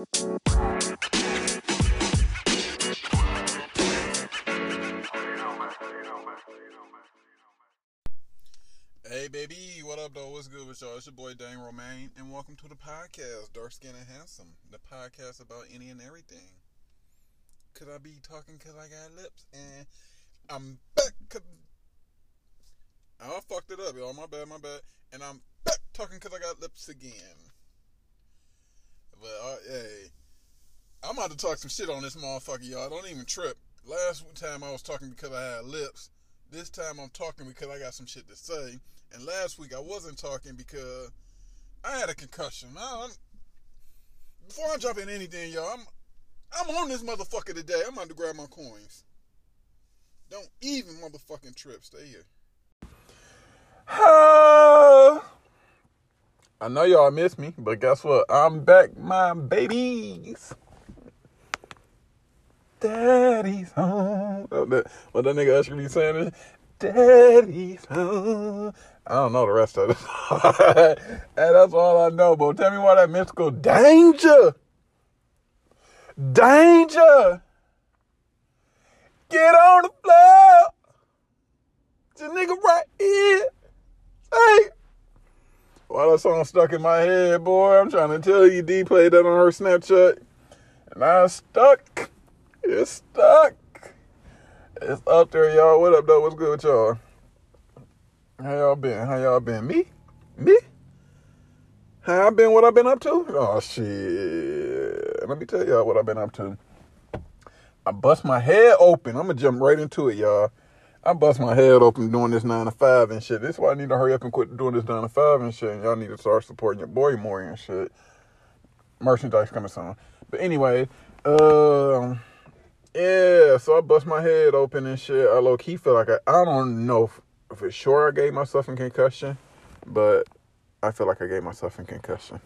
Hey baby, what up though? What's good with y'all? It's your boy Dane Romain, and welcome to the podcast Dark Skin and Handsome, the podcast about any and everything. Could I be talking because I got lips, and I'm back. I fucked it up, y'all. My bad. And I'm back talking because I got lips again. But, hey, I'm about to talk some shit on this motherfucker, y'all. Don't even trip. Last time I was talking because I had lips. This time I'm talking because I got some shit to say. And last week I wasn't talking because I had a concussion. Before I jump in anything, y'all, I'm on this motherfucker today. I'm about to grab my coins. Don't even motherfucking trip. Stay here. I know y'all miss me, but guess what? I'm back, my babies. Daddy's home. What that nigga Usher be saying is, Daddy's home. I don't know the rest of it. And that's all I know, but tell me why that mystical danger. Get on the floor. It's a nigga right here. Hey. Why that song stuck in my head, boy? I'm trying to tell you, D played that on her Snapchat. And I stuck. It's stuck. It's up there, y'all. What up, though? What's good with y'all? How y'all been? Me? How I been? What I been up to? Oh, shit. Let me tell y'all what I been up to. I bust my head open. I'm going to jump right into it, y'all. I bust my head open doing this 9 to 5 and shit. This is why I need to hurry up and quit doing this 9 to 5 and shit. And y'all need to start supporting your boy more and shit. Merchandise coming soon. But anyway, yeah, so I bust my head open and shit. I low-key feel like I don't know for sure I gave myself a concussion, but I feel like I gave myself a concussion.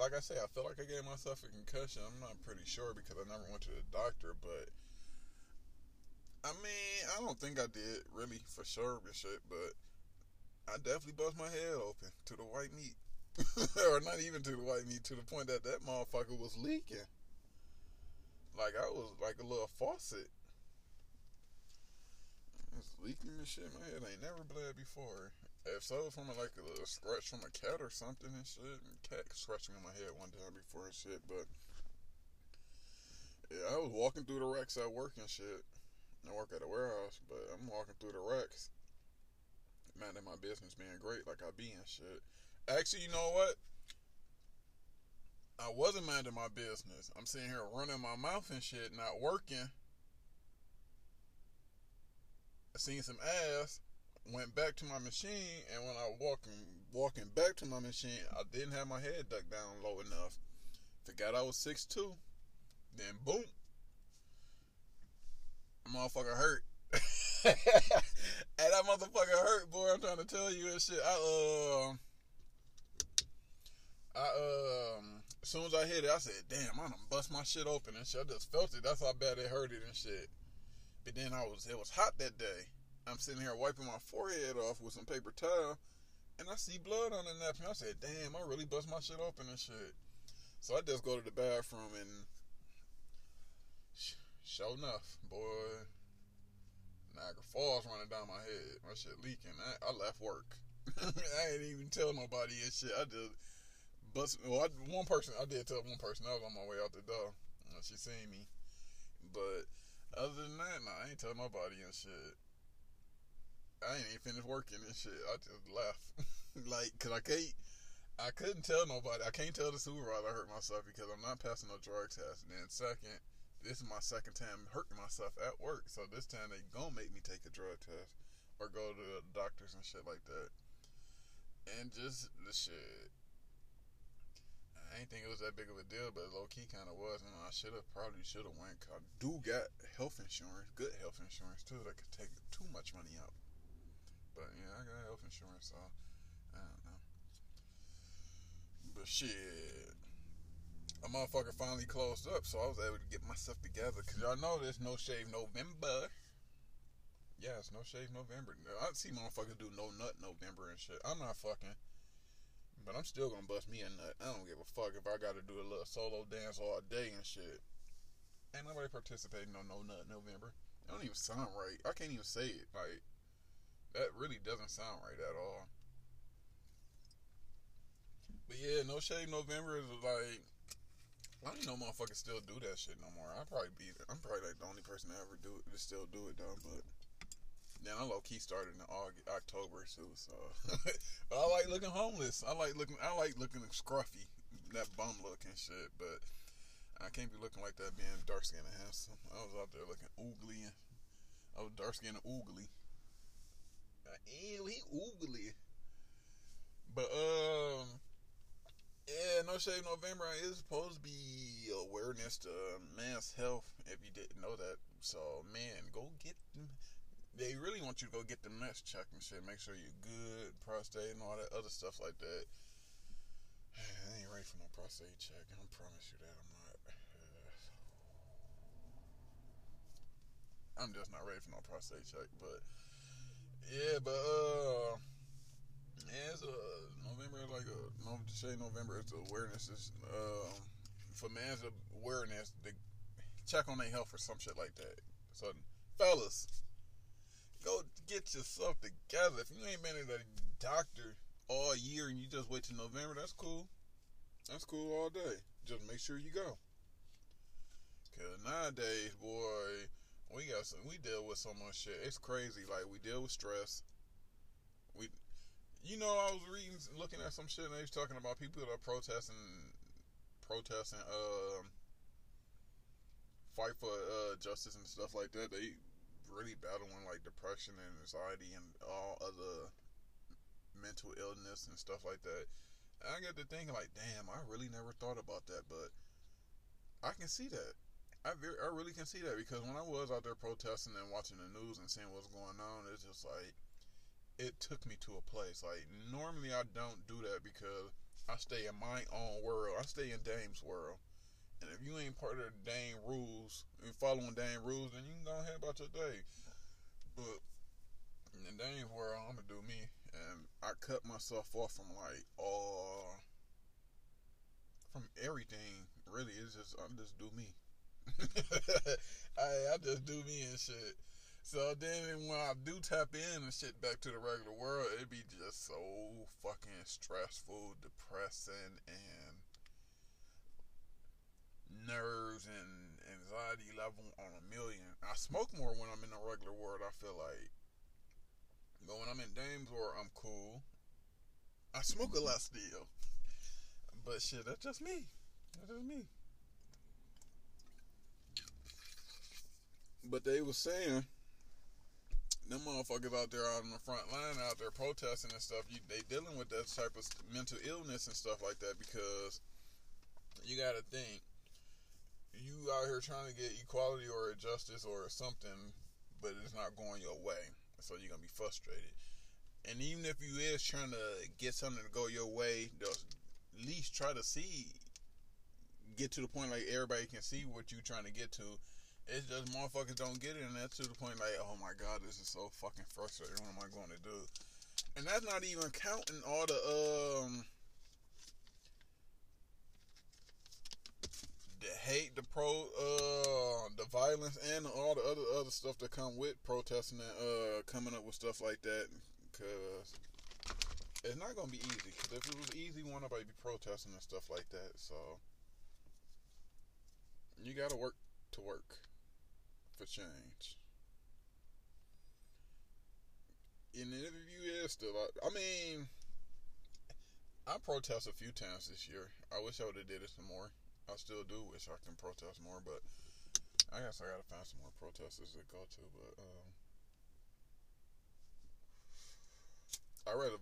Like I say, I feel like I gave myself a concussion. I'm not pretty sure because I never went to the doctor, but I mean, I don't think I did really for sure and shit, but I definitely bust my head open to the white meat. Or not even to the white meat, to the point that that motherfucker was leaking. Like, I was like a little faucet. It was leaking and shit. My head ain't never bled before. If so, from a little scratch from a cat or something and shit. And cat scratched me on my head one time before and shit, but yeah, I was walking through the racks at work and shit. I work at a warehouse, but I'm walking through the racks, minding my business, being great like I be and shit. Actually, you know what? I wasn't minding my business. I'm sitting here running my mouth and shit, not working. I seen some ass. Went back to my machine, and when I walking back to my machine, I didn't have my head ducked down low enough. Forgot I was 6'2", then boom, motherfucker hurt. And that motherfucker hurt, boy. I'm trying to tell you and shit. I as soon as I hit it, I said, "Damn, I done bust my shit open and shit." I just felt it. That's how bad it hurted and shit. But then it was hot that day. I'm sitting here wiping my forehead off with some paper towel, and I see blood on the napkin. I said, damn, I really bust my shit open and shit. So I just go to the bathroom, and sure enough, boy, Niagara Falls running down my head. My shit leaking. I left work. I ain't even tell nobody and shit. I just bust. Well, I did tell one person. I was on my way out the door, and she seen me. But other than that, nah, I ain't tell nobody and shit. I ain't even finished working and shit. I just left. Cause I couldn't tell nobody. I can't tell the supervisor I hurt myself because I'm not passing no drug test. And then second, this is my second time hurting myself at work. So this time they gonna make me take a drug test or go to the doctors and shit like that. And just the shit. I ain't think it was that big of a deal, but low key kind of was. And I probably should have went. Cause I do got health insurance, good health insurance too, that could take too much money out. But yeah, I got health insurance, so I don't know. But shit, a motherfucker finally closed up, so I was able to get myself together. Cause y'all know there's No Shave November. Yes, No Shave November. I see motherfuckers do No Nut November and shit. I'm not fucking, but I'm still gonna bust me a nut. I don't give a fuck if I gotta do a little solo dance all day and shit. Ain't nobody participating on No Nut November. It don't even sound right. I can't even say it. Like, that really doesn't sound right at all. But yeah, No Shave November is like, I don't know motherfuckers still do that shit no more. I'm probably like the only person to ever do it, to still do it though, but then I low-key started in October too, so. But I like looking homeless. I like looking scruffy, that bum look and shit, but I can't be looking like that being Dark Skin and Handsome. I was out there looking oogly. I was dark skin and oogly. Ew, he oogly. But, yeah, No Shave November is supposed to be awareness to men's health, if you didn't know that. So, man, go get them. They really want you to go get them nuts checked and shit. Make sure you're good, prostate and all that other stuff like that. I ain't ready for no prostate check. I promise you that I'm not. I'm just not ready for no prostate check, but yeah, yeah, it's November is like No Shave November. It's awareness. It's for man's awareness to check on their health or some shit like that. So, fellas, go get yourself together. If you ain't been to the doctor all year and you just wait till November, that's cool. That's cool all day. Just make sure you go. Cause nowadays, boy, we deal with so much shit. It's crazy. Like, we deal with stress. I was looking at some shit, and they was talking about people that are protesting, fight for justice and stuff like that. They really battling like depression and anxiety and all other mental illness and stuff like that. And I got to thinking, like, damn, I really never thought about that, but I can see that. I really can see that, because when I was out there protesting and watching the news and seeing what's going on, it's just like, it took me to a place. Like, normally I don't do that because I stay in my own world. I stay in Dame's world. And if you ain't part of Dame rules, and following Dame rules, then you can go ahead about your day. But in Dame's world, I'm going to do me. And I cut myself off from, like, from everything, really. It's just, I just do me. I just do me and shit. So then when I do tap in and shit back to the regular world, it be just so fucking stressful, depressing, and nerves and anxiety level on a million. I smoke more when I'm in the regular world, I feel like. But when I'm in Dame's world, I'm cool. I smoke a lot still. But shit, that's just me. That's just me. But they was saying, them motherfuckers out there out on the front line, out there protesting and stuff, they dealing with that type of mental illness and stuff like that, because you got to think, you out here trying to get equality or justice or something, but it's not going your way, so you're going to be frustrated. And even if you is trying to get something to go your way, just at least try to see, get to the point like everybody can see what you trying to get to. It's just motherfuckers don't get it, and that's to the point like, oh my god, this is so fucking frustrating. What am I going to do? And that's not even counting all the hate, the violence, and all the other stuff that come with protesting and coming up with stuff like that. Cause it's not gonna be easy. Cause if it was easy, won't nobody be protesting and stuff like that. So you gotta work to work. For change. And if you is still out, I mean, I protest a few times this year. I wish I would have did it some more. I still do wish I can protest more, but I guess I gotta find some more protesters to go to. But I rather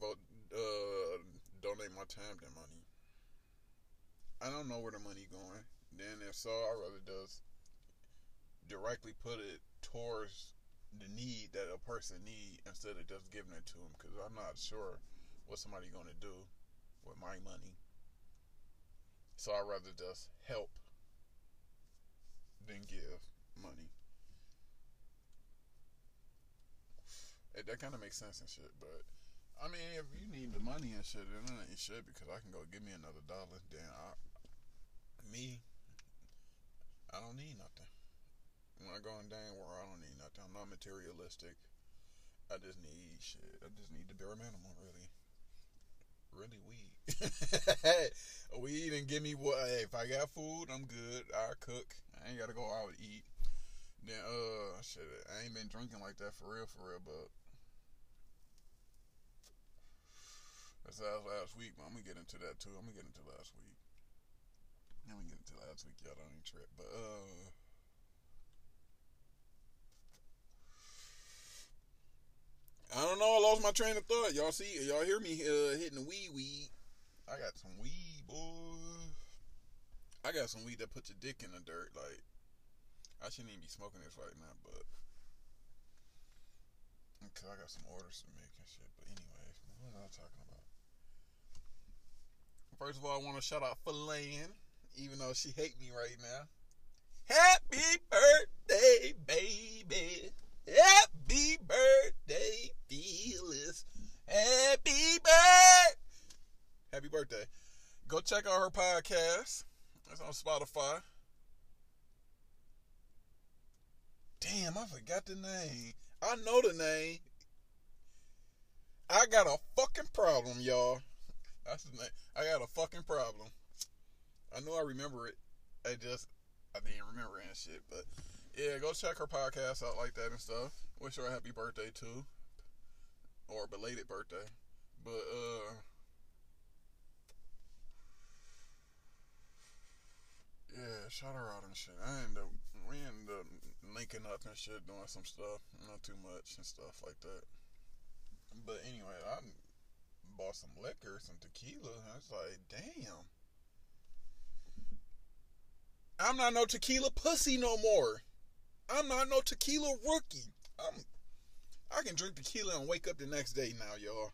donate my time than money. I don't know where the money going. Then if so, I rather just directly put it towards the need that a person need, instead of just giving it to them, because I'm not sure what somebody gonna do with my money. So I'd rather just help than give money. That kind of makes sense and shit, but I mean, if you need the money and shit, then it ain't shit, because I can go give me another dollar. Then I don't need nothing. When I go in Dane World, I don't need nothing. I'm not materialistic. I just need shit. I just need the bare minimum, really. Really, weed. Weed and give me what? Hey, if I got food, I'm good. I cook. I ain't gotta go out to eat. Then, shit, I ain't been drinking like that for real, but that's last week, but I'm gonna get into that too. Y'all don't even trip, but, I don't know, I lost my train of thought. Y'all hear me hitting the weed. I got some weed, boy. I got some weed that puts your dick in the dirt. Like, I shouldn't even be smoking this right now, but because I got some orders to make and shit. But anyways, what was I talking about? First of all, I want to shout out Phelan, even though she hate me right now. Happy birthday, baby. Happy birthday, Phyllis. Happy birthday. Go check out her podcast. It's on Spotify. Damn, I forgot the name. I know the name. I got a fucking problem, y'all. That's the name. I got a fucking problem. I know I remember it. I didn't remember it and shit. But, yeah, go check her podcast out like that and stuff. Wish her a happy birthday, too. Or a belated birthday. But, yeah, shout her out and shit. We ended up linking up and shit, doing some stuff, not too much and stuff like that. But anyway, I bought some liquor, some tequila, and I was like, damn. I'm not no tequila pussy no more. I'm not no tequila rookie. I can drink tequila and wake up the next day now, y'all.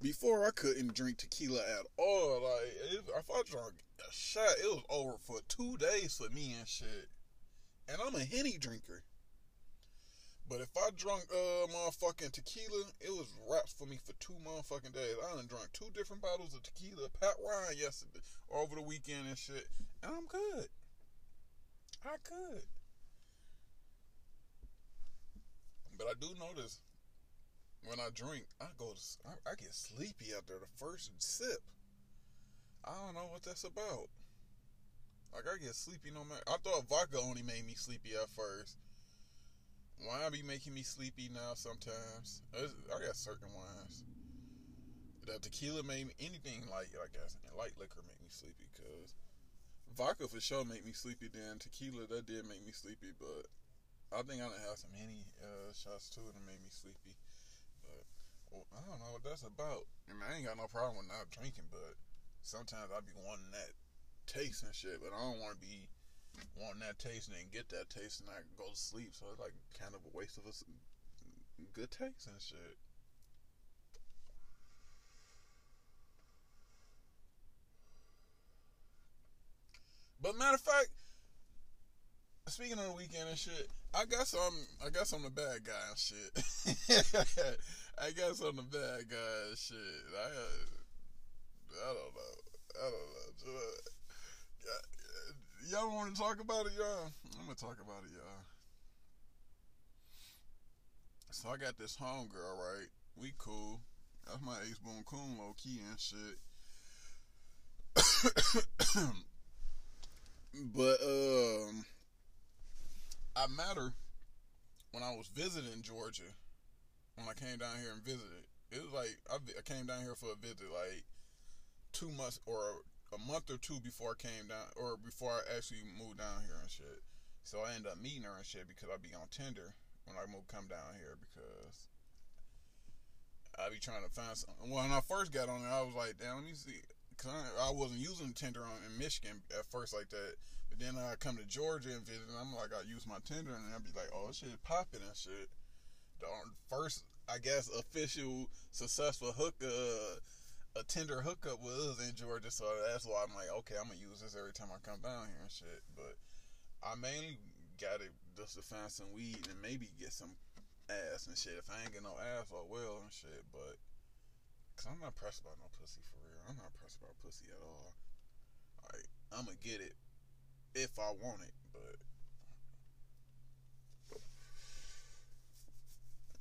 Before, I couldn't drink tequila at all. Like, if I drank a shot, it was over for 2 days for me and shit. And I'm a Henny drinker. But if I drunk motherfucking tequila, it was wraps for me for 2 motherfucking days. I done drunk 2 different bottles of tequila, Pat Ryan yesterday, over the weekend and shit. And I'm good. I could. But I do notice when I drink, I get sleepy after the first sip. I don't know what that's about. Like, I get sleepy no matter. I thought vodka only made me sleepy at first. Wine be making me sleepy now sometimes. I got certain wines. That tequila made me, anything light liquor make me sleepy, because vodka for sure make me sleepy, then tequila, that did make me sleepy, but I think I done had some many shots too that made me sleepy. I don't know what that's about. I mean, I ain't got no problem with not drinking, but sometimes I be wanting that taste and shit, but I don't want to be wanting that taste and then get that taste and I go to sleep, so it's like kind of a waste of a good taste and shit. But matter of fact, speaking of the weekend and shit, I guess I'm the bad guy and shit. I guess I'm the bad guy and shit. I don't know. Y'all want to talk about it, y'all? I'm going to talk about it, y'all. So I got this homegirl, right? We cool. That's my ace boon coon low key and shit. But, I met her when I was visiting Georgia. When I came down here and visited. It was like, I came down here for a visit, like, 2 months or a month or two before I came down, or before I actually moved down here and shit. So I ended up meeting her and shit, because I be on Tinder when I come down here, because I be trying to find something. When I first got on there, I was like, damn, let me see. Because I wasn't using Tinder in Michigan at first like that. But then I come to Georgia and visit, and I'm like, I use my Tinder, and I'd be like, oh, this shit popping and shit. The first, I guess, official successful a Tinder hookup was in Georgia, so that's why I'm like, okay, I'm gonna use this every time I come down here and shit. But I mainly got it just to find some weed and maybe get some ass and shit. If I ain't get no ass, I will and shit, but... Cause I'm not pressed about no pussy, for real. I'm not pressed about pussy at all. Like, I'm gonna get it if I want it, but...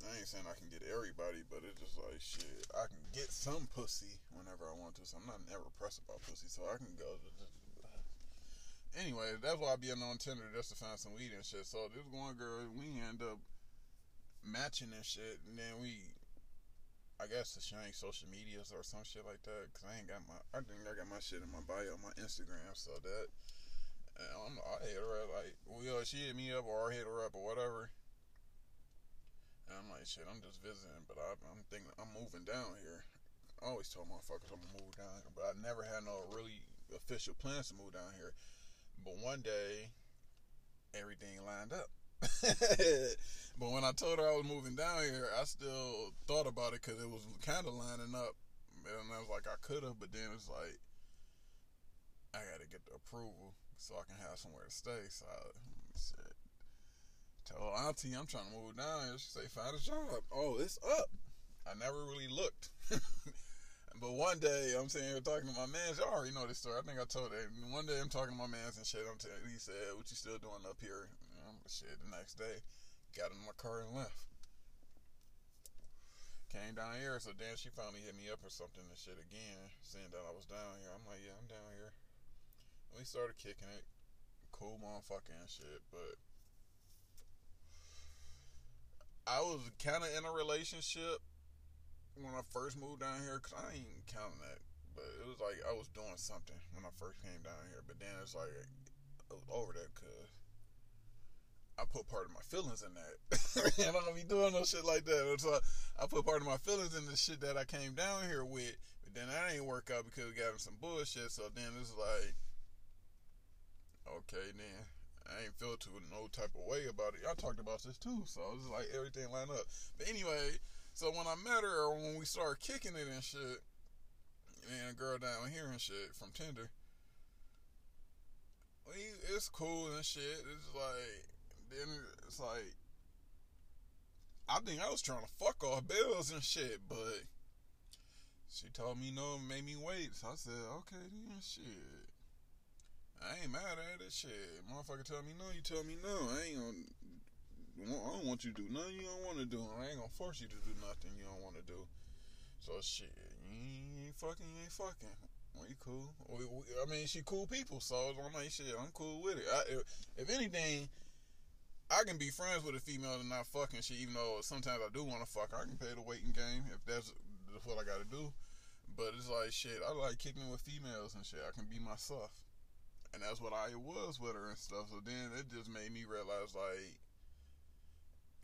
I ain't saying I can get everybody, but it's just like, shit, I can get some pussy whenever I want to, so I'm not never pressed about pussy, so I can go to just... Anyway, that's why I be on Tinder, just to find some weed and shit. So this one girl, we end up matching and shit, and then we, I guess, sharing social medias or some shit like that, because I think I got my shit in my bio on my Instagram, so that, I hit her up, like, well, she hit me up, or I hit her up, or whatever. And I'm like, shit, I'm just visiting, but I'm thinking I'm moving down here. I always tell motherfuckers I'm going to move down here, but I never had no really official plans to move down here. But one day, everything lined up. But when I told her I was moving down here, I still thought about it because it was kind of lining up. And I was like, I could have, but then it's like, I got to get the approval so I can have somewhere to stay. So I said, tell auntie I'm trying to move down here. She say, find a job. Oh, it's up. I never really looked. But one day, I'm sitting here talking to my mans. Y'all already know this story. I think I told it. One day, I'm talking to my mans and shit. He said, what you still doing up here? And I'm like, shit, the next day, got in my car and left. Came down here, so then she finally hit me up or something and shit again, saying that I was down here. I'm like, yeah, I'm down here. And we started kicking it. Cool motherfucking and shit, but... I was kind of in a relationship when I first moved down here, because I ain't even counting that, but it was like I was doing something when I first came down here, but then it's like I was over that because I put part of my feelings in that. And I don't be doing no shit like that. So I put part of my feelings in the shit that I came down here with, but then that ain't work out because we got him some bullshit. So then it's like, okay, then I ain't feel too no type of way about it. Y'all talked about this too, so it's like everything lined up. But anyway, so when I met her, or when we started kicking it and shit, and a girl down here and shit from Tinder, it's cool and shit. It's like, then it's like, I think I was trying to fuck off bills and shit, but she told me no and made me wait. So I said, okay, then shit. I ain't mad at it, shit. Motherfucker tell me no, you tell me no. I don't want you to do nothing you don't want to do. I ain't gonna force you to do nothing you don't want to do. So shit, you ain't fucking. We cool. I mean, she cool people, so I'm like, shit, I'm cool with it. If anything, I can be friends with a female and not fucking shit, even though sometimes I do want to fuck. I can play the waiting game if that's what I gotta do. But it's like, shit, I like kicking with females and shit. I can be myself. And that's what I was with her and stuff. So then it just made me realize, like,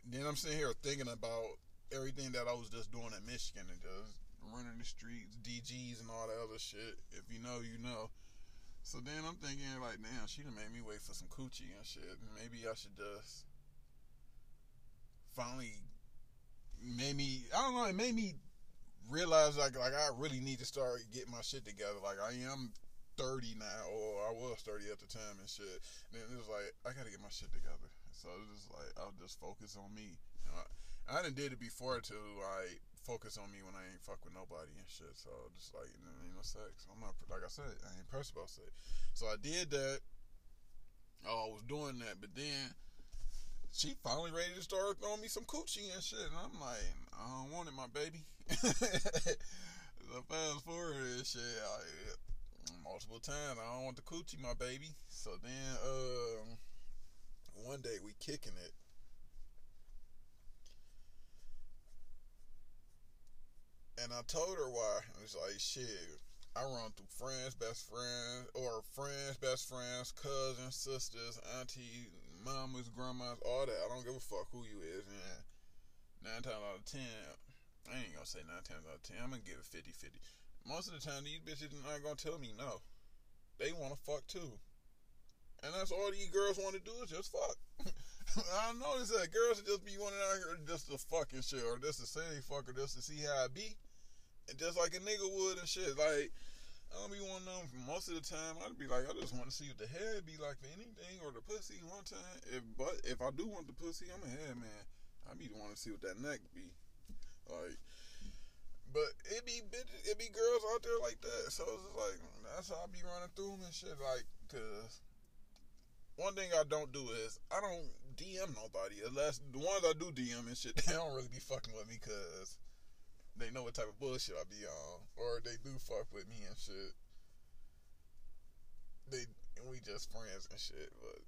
then I'm sitting here thinking about everything that I was just doing in Michigan and just running the streets, DGs and all that other shit. If you know, you know. So then I'm thinking, like, damn, she done made me wait for some coochie and shit. Maybe I should just finally, it made me realize, like I really need to start getting my shit together. Like, I am 30 now, or I was 30 at the time and shit. And then it was like, I gotta get my shit together. So it was like, I'll just focus on me. You know, I done did it before to like focus on me when I ain't fuck with nobody and shit. So just like, you know, sex. I'm not, like I said, I ain't pressed about sex. So I did that. I was doing that, but then she finally ready to start throwing me some coochie and shit. And I'm like, I don't want it, my baby. So fast forward and shit. Multiple times, I don't want the coochie, my baby. So then, one day we kicking it. And I told her why. I was like, shit, I run through friends, best friends, cousins, sisters, aunties, mamas, grandmas, all that. I don't give a fuck who you is. And 9 times out of 10, I ain't gonna say 9 times out of 10. I'm gonna give it 50-50. Most of the time, these bitches not gonna tell me no. They wanna fuck too. And that's all these girls wanna do is just fuck. I notice that girls just be wanting out here just to fuck and shit, or just to say they fuck, or just to see how I be. And just like a nigga would and shit. Like, I don't be wanting them most of the time. I'd be like, I just wanna see what the head be like for anything, or the pussy one time. But if I do want the pussy, I'm a head man. I be wanting to see what that neck be. Like, but it be bitches, it be girls out there like that. So it's just like, that's how I be running through them and shit. Like, cause one thing I don't do is I don't DM nobody, unless the ones I do DM and shit, they don't really be fucking with me, cause they know what type of bullshit I be on, or they do fuck with me and shit. We just friends and shit, but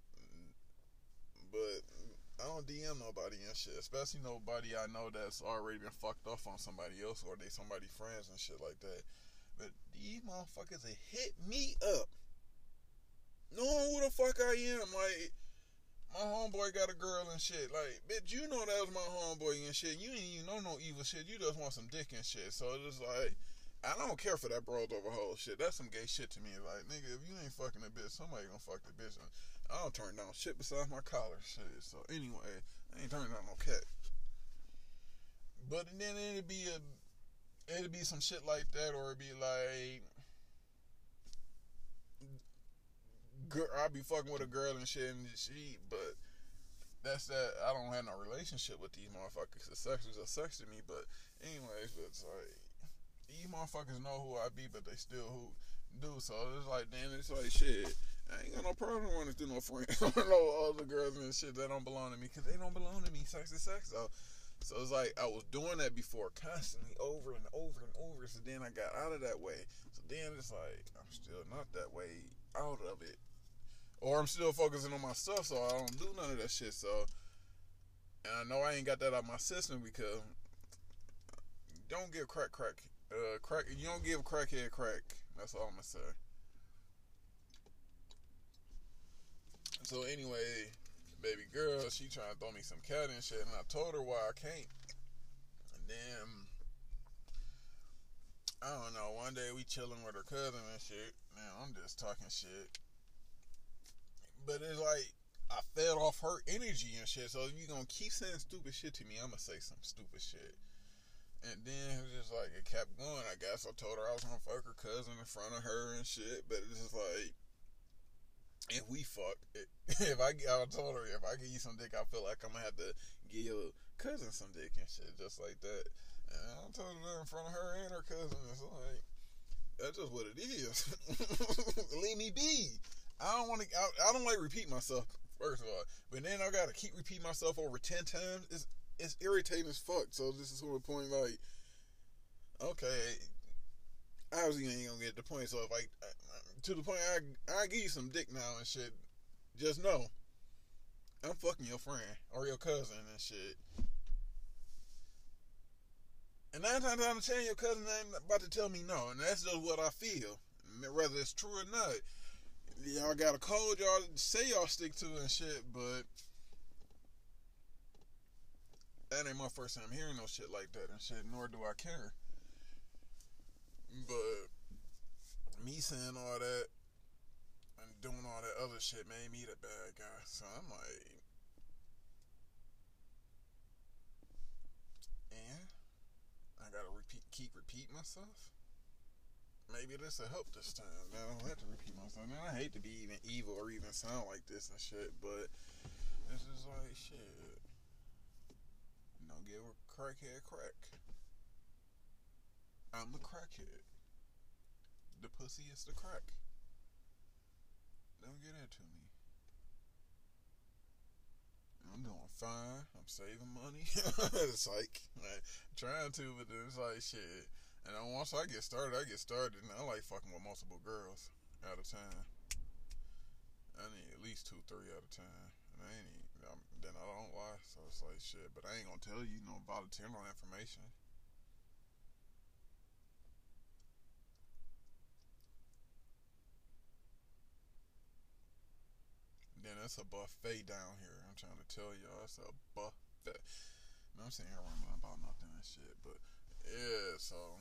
I don't DM nobody and shit, especially nobody I know that's already been fucked up on somebody else, or they somebody friends and shit like that. But these motherfuckers that hit me up, knowing who the fuck I am, like, my homeboy got a girl and shit, like, bitch, you know that was my homeboy and shit, you ain't even know no evil shit, you just want some dick and shit, so it's just like, I don't care for that bros over whole shit. That's some gay shit to me. Like, nigga, if you ain't fucking a bitch, somebody gonna fuck the bitch. I don't turn down shit besides my collar shit. So anyway, I ain't turning down no cat. But then it'd be some shit like that, or it'd be like, I be fucking with a girl and shit, and she, but that's that. I don't have no relationship with these motherfuckers. The sex is a sex to me. But anyways, but it's like, these motherfuckers know who I be, but they still do. So it's like, damn, it's like, shit, I ain't got no problem running through no friends or no other girls and shit that don't belong to me, because they don't belong to me. Sex is sex, though. So it's like, I was doing that before, constantly, over and over and over. So then I got out of that way. So then it's like, I'm still not that way out of it, or I'm still focusing on myself, so I don't do none of that shit. So, and I know I ain't got that out of my system, because don't give crack. You don't give crackhead crack. That's all I'm gonna say. So anyway, baby girl, she trying to throw me some cat and shit, and I told her why I can't. And then, I don't know, one day we chilling with her cousin and shit. Man, I'm just talking shit. But it's like, I fed off her energy and shit. So if you gonna keep saying stupid shit to me, I'm gonna say some stupid shit. And then it was just like, it kept going, I guess. I told her I was gonna fuck her cousin in front of her and shit, but it's just like, if we fuck, I told her, if I give you some dick, I feel like I'm gonna have to give your cousin some dick and shit, just like that. And I told her that in front of her and her cousin. It's like, that's just what it is. Leave me be. I don't like repeat myself, first of all, but then I gotta keep repeating myself over 10 times. It's irritating as fuck. So this is to the point, like, okay, obviously you ain't gonna get the point. So if to the point, I give you some dick now and shit, just know I'm fucking your friend or your cousin and shit. And 9 times out of 10, your cousin ain't about to tell me no, and that's just what I feel, whether it's true or not. Y'all got a code y'all say y'all stick to and shit, but that ain't my first time hearing no shit like that and shit, nor do I care. But me saying all that and doing all that other shit made me the bad guy. So I'm like, and I gotta keep repeating myself. Maybe this'll help this time. I don't have to repeat myself. Man, I hate to be even evil or even sound like this and shit, but this is like, shit, don't give a crackhead crack. I'm the crackhead. The pussy is the crack. Don't get that to me. I'm doing fine. I'm saving money. It's like trying to, but then it's like, shit. And then once I get started, and I like fucking with multiple girls at a time. I need at least 2-3 at a time. And I ain't even, then I don't lie, so it's like, shit, but I ain't gonna tell you no volunteering information. Then it's a buffet down here. I'm trying to tell y'all, it's a buffet. And I'm sitting here rambling about nothing and shit, but yeah, so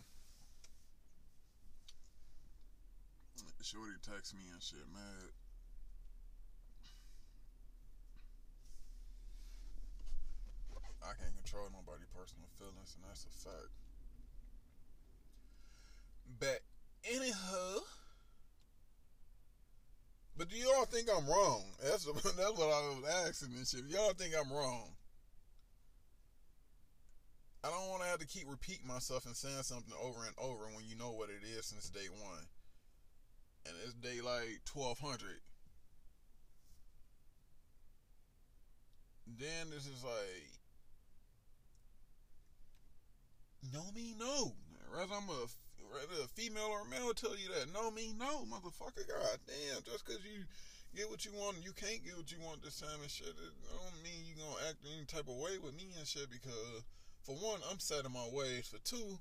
Shorty texts me and shit, man. I can't control nobody's personal feelings, and that's a fact. But anyhow, but do y'all think I'm wrong? That's what I was asking and shit. Y'all think I'm wrong? I don't want to have to keep repeating myself and saying something over and over when you know what it is since day one. And it's day like 1200. Then this is like, no me no. Rather I'm a, rather a female or a male tell you that. No me no, motherfucker. God damn, just because you get what you want and you can't get what you want this time and shit, it don't mean you gonna act any type of way with me and shit, because for one, I'm set in my ways. For two,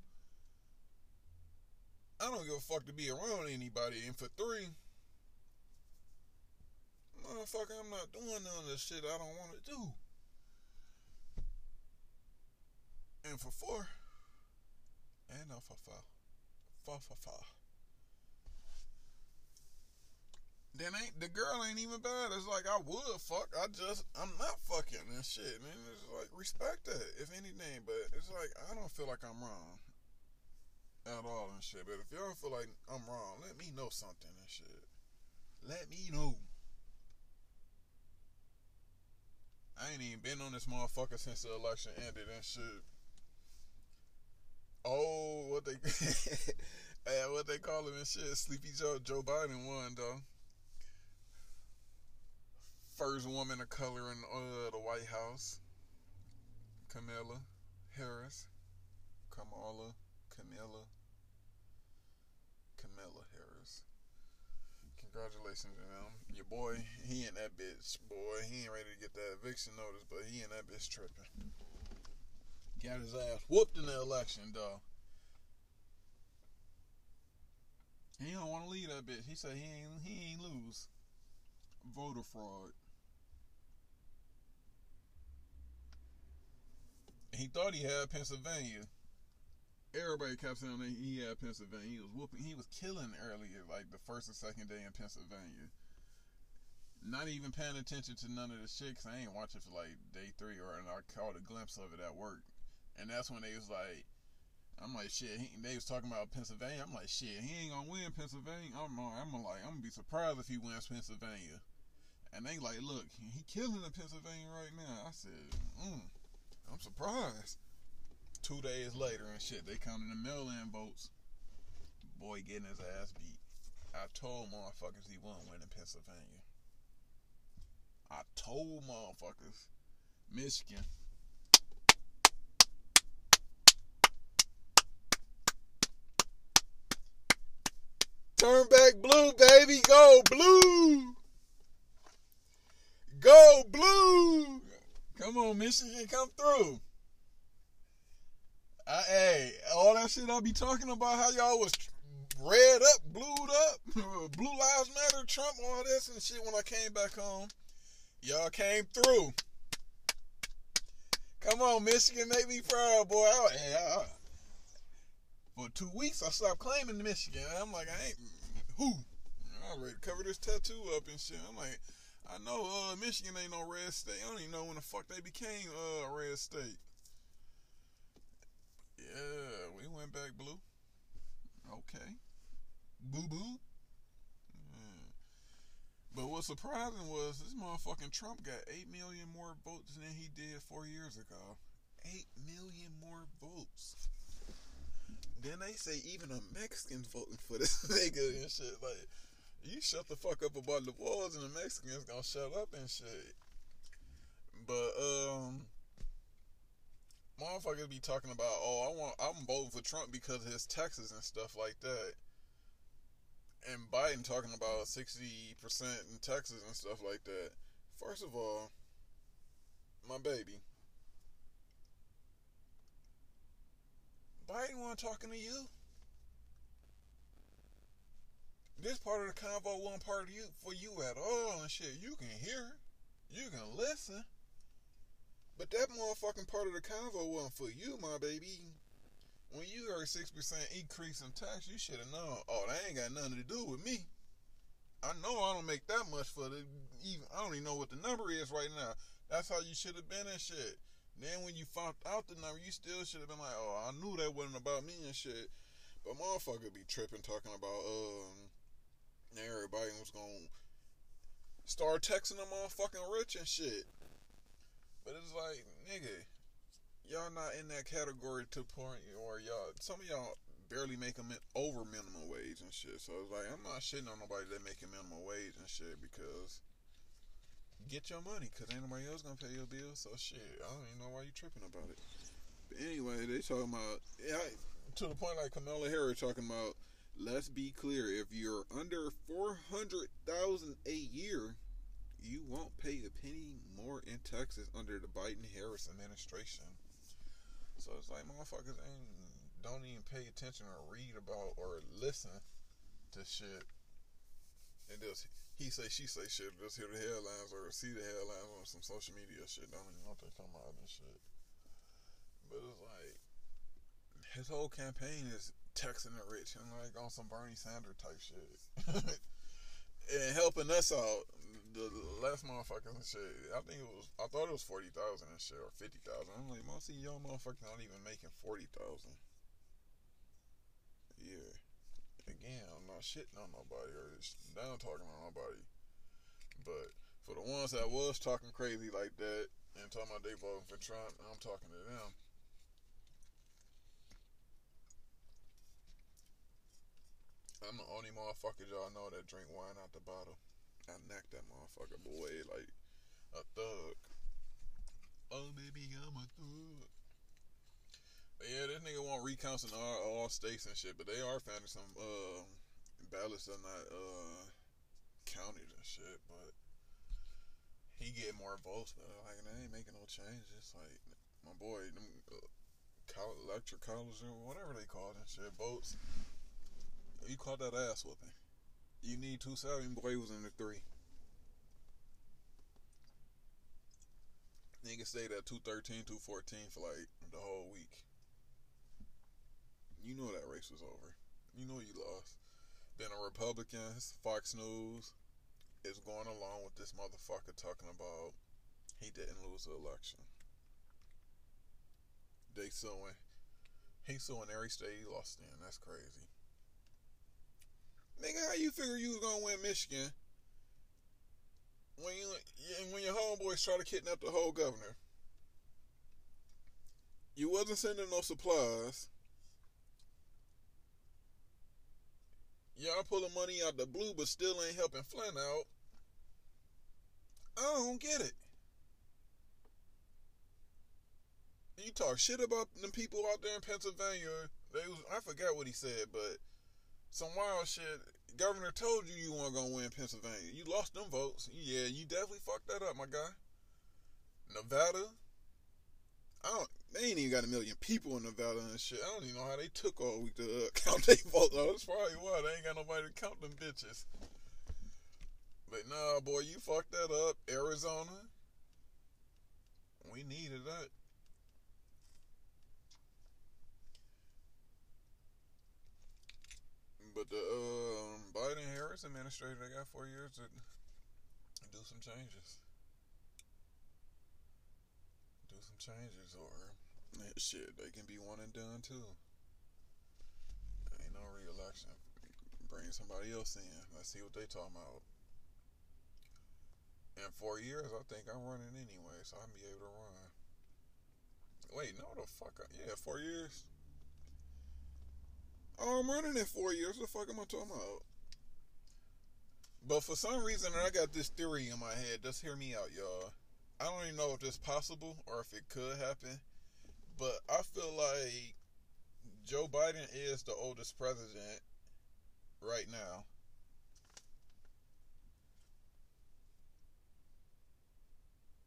I don't give a fuck to be around anybody. And for three, motherfucker, I'm not doing none of this shit I don't want to do. And for four, and for five, then ain't the girl ain't even bad. It's like, I would fuck, I'm not fucking and shit, man. It's like, respect that, if anything. But it's like, I don't feel like I'm wrong at all and shit. But if y'all feel like I'm wrong, let me know something and shit. Let me know. I ain't even been on this motherfucker since the election ended and shit. Oh, what they what they call him and shit. Sleepy Joe. Joe Biden won, though. First woman of color in the White House. Kamala Harris. Kamala Harris. Congratulations to them. Your boy, he ain't that bitch. Boy, he ain't ready to get that eviction notice, but he ain't that bitch tripping. Got his ass whooped in the election, dog. He don't want to leave that bitch. He said he ain't lose. Voter fraud. He thought he had Pennsylvania. Everybody kept saying that he had Pennsylvania. He was whooping. He was killing earlier, like the first and second day in Pennsylvania. Not even paying attention to none of the shit, because I ain't watching for like day three, and I caught a glimpse of it at work. And that's when they was like, I'm like, shit, they was talking about Pennsylvania. I'm like, shit, he ain't gonna win Pennsylvania. I'm gonna be surprised if he wins Pennsylvania. And they like, look, he killing in Pennsylvania right now. I said, I'm surprised. 2 days later and shit, they come in the mail-in votes. Boy getting his ass beat. I told motherfuckers he wasn't winning Pennsylvania. I told motherfuckers. Michigan. Turn back blue, baby. Go blue. Go blue. Come on, Michigan. Come through. Hey, all that shit I be talking about, how y'all was red up, blued up, Blue Lives Matter, Trump, all this and shit, when I came back home, y'all came through. Come on, Michigan, make me proud, boy. For 2 weeks, I stopped claiming Michigan. I'm like, I ain't, who? I already covered this tattoo up and shit. I'm like, I know Michigan ain't no red state. I don't even know when the fuck they became a red state. Yeah, we went back blue. Okay. Boo-boo. Yeah. But what's surprising was this motherfucking Trump got 8 million more votes than he did 4 years ago. 8 million more votes. Then they say even a Mexican's voting for this nigga and shit. Like, you shut the fuck up about the walls and the Mexicans gonna shut up and shit. But, motherfuckers be talking about, oh, I'm voting for Trump because of his taxes and stuff like that. And Biden talking about 60% in taxes and stuff like that. First of all, my baby, Biden wasn't talking to you. This part of the convo wasn't part of you for you at all and shit. You can hear, you can listen. But that motherfucking part of the convo wasn't for you, my baby. When you heard 6% increase in tax, you should have known, oh, that ain't got nothing to do with me. I know I don't make that much for the, even, I don't even know what the number is right now. That's how you should have been and shit. Then when you found out the number, you still should have been like, oh, I knew that wasn't about me and shit. But motherfucker be tripping, talking about, everybody was gonna start texting the motherfucking rich and shit. But it's like, nigga, y'all not in that category to point, or y'all, some of y'all barely make them over minimum wage and shit. So it's like, I'm not shitting on nobody that making minimum wage and shit, because get your money, because ain't nobody else gonna pay your bills. So shit, I don't even know why you tripping about it. But anyway, they talking about, yeah, to the point like Kamala Harris talking about, let's be clear, if you're under $400,000 a year, you won't pay a penny more in taxes under the Biden-Harris administration. So it's like, motherfuckers don't even pay attention or read about or listen to shit. And just he say, she say shit, just hear the headlines or see the headlines on some social media shit. Don't even know what they come out and shit. But it's like, his whole campaign is taxing the rich and like on some Bernie Sanders type shit. And helping us out, the last motherfuckers and shit. I thought it was 40,000 and shit, or 50,000. I'm like, most of y'all motherfuckers not even making 40,000. Yeah. Again, I'm not shitting on nobody or just down talking on nobody. But for the ones that was talking crazy like that and talking about they voting for Trump, I'm talking to them. I'm the only motherfucker y'all know that drink wine out the bottle. I knocked that motherfucker, boy, like a thug. Oh, baby, I'm a thug. But yeah, this nigga won't recounts in all states and shit, but they are finding some ballots that not counted and shit, but he get more votes, but like, they ain't making no changes. Like, my boy, them electric college or whatever they call that shit, votes. You caught that ass whooping. You need 2 7, boy was in the 3. Nigga stayed at 213, 214 for like the whole week. You know that race was over. You know you lost. Then the Republicans, Fox News, is going along with this motherfucker talking about he didn't lose the election. They suing. He suing every state he lost in. That's crazy. Nigga, how you figure you was gonna win Michigan when your homeboys try to kidnap the whole governor? You wasn't sending no supplies. Y'all pulling money out the blue, but still ain't helping Flynn out. I don't get it. You talk shit about them people out there in Pennsylvania. I forgot what he said, but some wild shit. Governor told you weren't gonna win Pennsylvania. You lost them votes. Yeah, you definitely fucked that up, my guy. Nevada. They ain't even got 1 million people in Nevada and shit. I don't even know how they took all week to count their votes. That's probably why they ain't got nobody to count them bitches. But nah, boy, you fucked that up. Arizona. We needed that. But the Biden-Harris administration, they got 4 years to do some changes. Do some changes, or shit, they can be one and done too. Ain't no re-election. Bring somebody else in. Let's see what they talking about. In 4 years, I think I'm running anyway, so I'll be able to run. Wait, no, the fuck. Yeah, 4 years. Oh, I'm running in 4 years. What the fuck am I talking about? But for some reason, I got this theory in my head. Just hear me out, y'all. I don't even know if this is possible or if it could happen. But I feel like Joe Biden is the oldest president right now.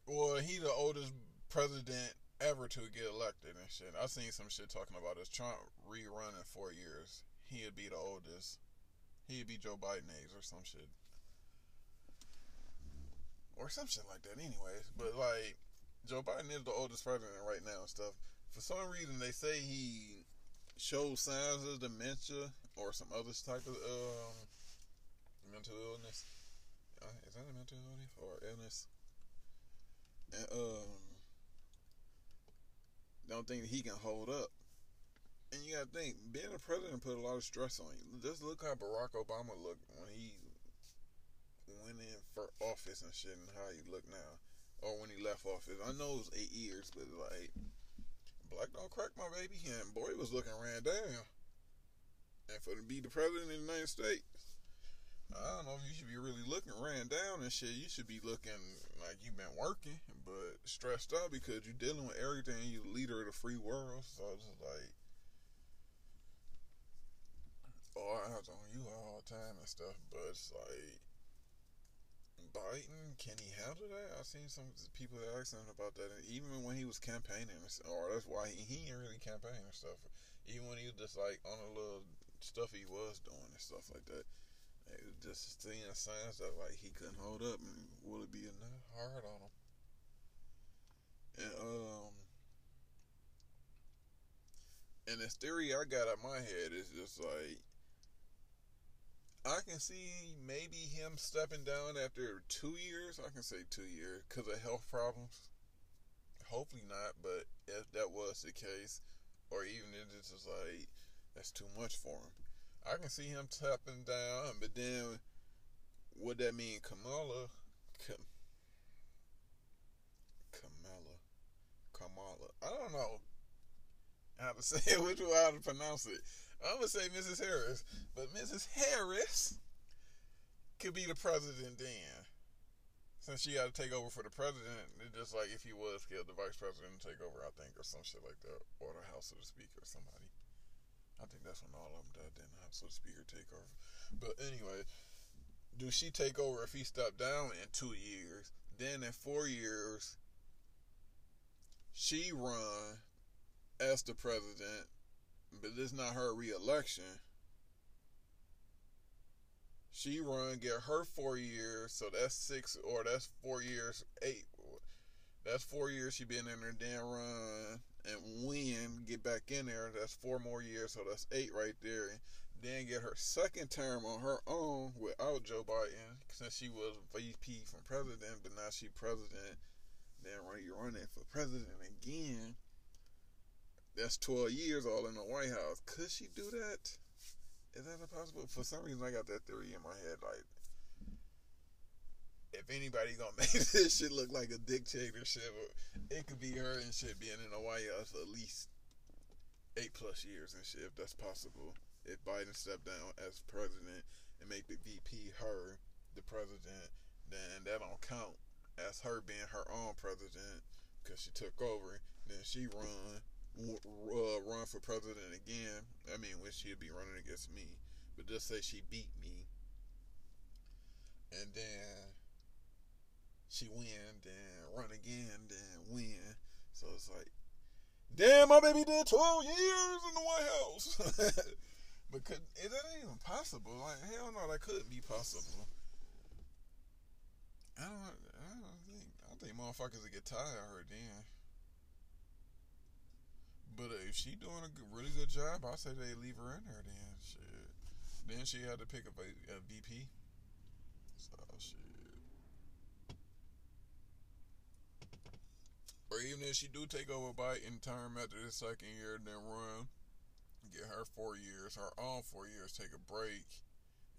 Well, he the oldest president ever to get elected and shit. I seen some shit talking about this. Trump rerun in 4 years. He'd be the oldest. He'd be Joe Biden age or some shit. Or some shit like that anyways. But like, Joe Biden is the oldest president right now and stuff. For some reason, they say he shows signs of dementia or some other type of mental illness. Is that a mental illness or illness? And don't think that he can hold up. And you gotta think, being a president put a lot of stress on you. Just look how Barack Obama looked when he went in for office and shit, and how he looked now, or when he left office. I know it was 8 years, but like, Black don't crack my baby, and boy, he was looking ran down. And for to be the president of the United States, I don't know if you should be really looking ran down and shit. You should be looking like you've been working, but stressed out because you're dealing with everything. You leader of the free world, so it's just like, all eyes on you all the time and stuff. But it's like, Biden, can he handle that? I've seen some people asking about that, and even when he was campaigning, or that's why he ain't really campaigning and stuff. Even when he was just like on the little stuff he was doing and stuff like that, it was just seeing signs that like he couldn't hold up, and will it be enough hard on him? And this theory I got out my head is just like, I can see maybe him stepping down after 2 years. I can say 2 years because of health problems. Hopefully not, but if that was the case, or even if it's just like that's too much for him, I can see him stepping down. But then, would that mean Kamala? I don't know how to say it, which way how to pronounce it. I'm going to say Mrs. Harris, but Mrs. Harris could be the president then. Since she got to take over for the president, it's just like if he was killed, the vice president would take over, I think, or some shit like that, or the House of the Speaker or somebody. I think that's when all of them died, then the House of the Speaker take over. But anyway, do she take over if he stepped down in 2 years? Then in 4 years, she run as the president, but it's not her re-election. She run, get her 4 years, so that's 6, or that's 4 years, 8. That's 4 years she been in there, then run and win, get back in there. That's 4 more years, so that's 8 right there. And then get her second term on her own without Joe Biden, since she was VP from president, but now she president. Then run it for president again. That's 12 years all in the White House. Could she do that? Is that possible? For some reason, I got that theory in my head. Like, if anybody gonna make this shit look like a dictatorship, it could be her and shit being in the White House at least 8+ years and shit, if that's possible. If Biden stepped down as president and make the VP her the president, then that don't count as her being her own president because she took over. Then she run for president again. I mean, when she'd be running against me, but just say she beat me, and then she win, then run again, then win. So it's like, damn, my baby did 12 years in the White House. But that ain't even possible. Like, hell no, that couldn't be possible. I don't think motherfuckers would get tired of her then. But if she doing really good job, I say they leave her in there then. Shit. Then she had to pick up a VP. So, shit. Or even if she do take over Biden term after the second year, then run, get her 4 years, her own 4 years, take a break,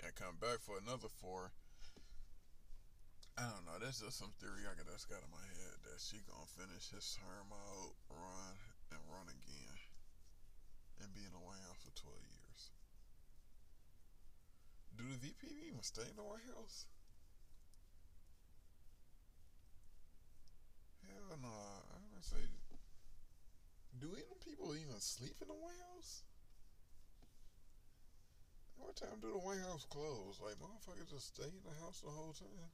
and come back for another 4. I don't know. That's just some theory I got that's got in my head, that she gonna finish his term out, run, and run again, and be in the White House for 12 years. Do the VP even stay in the White House? Hell no. I'm gonna say, do any people even sleep in the White House? What time do the White House close? Like, motherfuckers just stay in the house the whole time.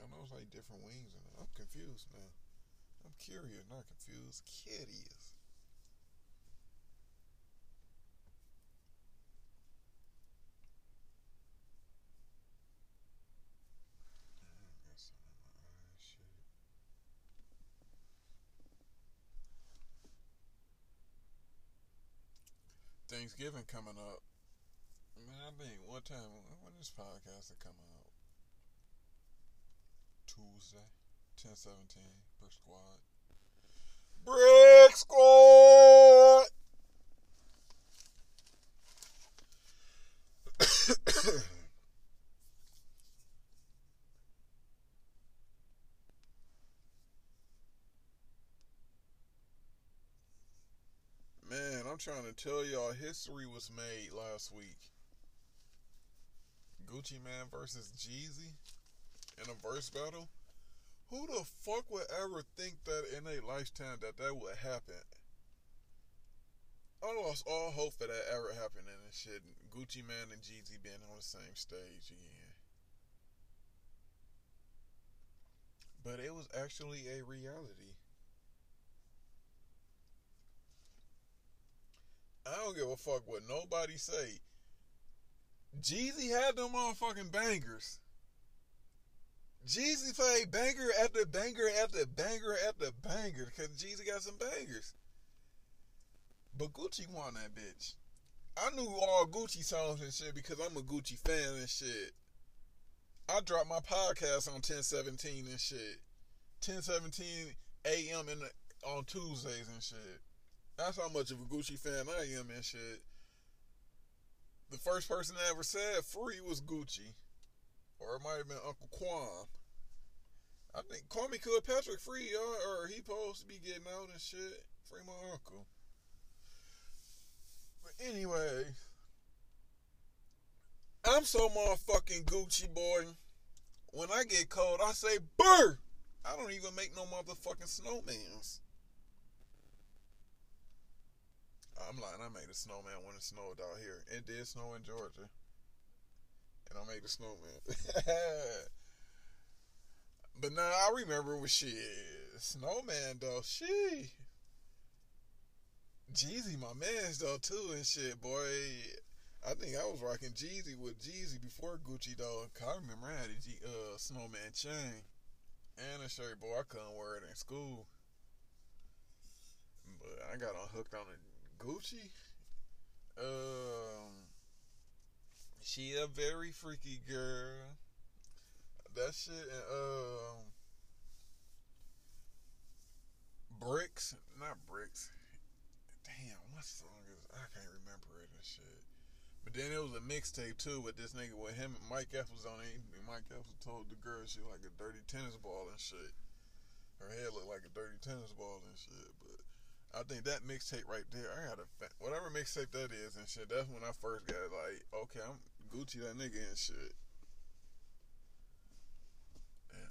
I know it's like different wings, and I'm confused now. I'm curious, not confused. Curious. I got something in my eye. Shit. Thanksgiving coming up. Man, I think what time? When this podcast is coming out? Tuesday. 1017, Brick Squad! trying to tell y'all, history was made last week. Gucci Mane versus Jeezy in a verse battle. Who the fuck would ever think that in a lifetime that would happen? I lost all hope that that ever happened in this shit. Gucci Mane and Jeezy being on the same stage again. But it was actually a reality. I don't give a fuck what nobody say. Jeezy had them motherfucking bangers. Jeezy played banger after banger after banger after banger because Jeezy got some bangers. But Gucci won that bitch. I knew all Gucci songs and shit because I'm a Gucci fan and shit. I dropped my podcast on 1017 and shit. 1017 a.m. on Tuesdays and shit. That's how much of a Gucci fan I am and shit. The first person that ever said free was Gucci. Or it might have been Uncle Kwame. I think Kwame Kilpatrick free, y'all. Or he supposed to be getting out and shit. Free my uncle. But anyway, I'm so motherfucking Gucci, boy. When I get cold, I say, burr! I don't even make no motherfucking snowmans. I'm lying, I made a snowman when it snowed out here. It did snow in Georgia. And I made a snowman. But now I remember what shit. Snowman, though, shit. Jeezy, my man's, though, too, and shit, boy. I think I was rocking Jeezy with Jeezy before Gucci, though. I remember I had a snowman chain and a shirt, boy. I couldn't wear it in school. But I got hooked on a Gucci. She a very freaky girl. That shit and Bricks. Not Bricks. Damn, what song is I can't remember it and shit. But then it was a mixtape too with this nigga with him and Mike Epps was on it. Mike Epps told the girl she like a dirty tennis ball and shit. Her head looked like a dirty tennis ball and shit. But I think that mixtape right there, I had whatever mixtape that is and shit, that's when I first got like, okay, I'm Gucci that nigga and shit. And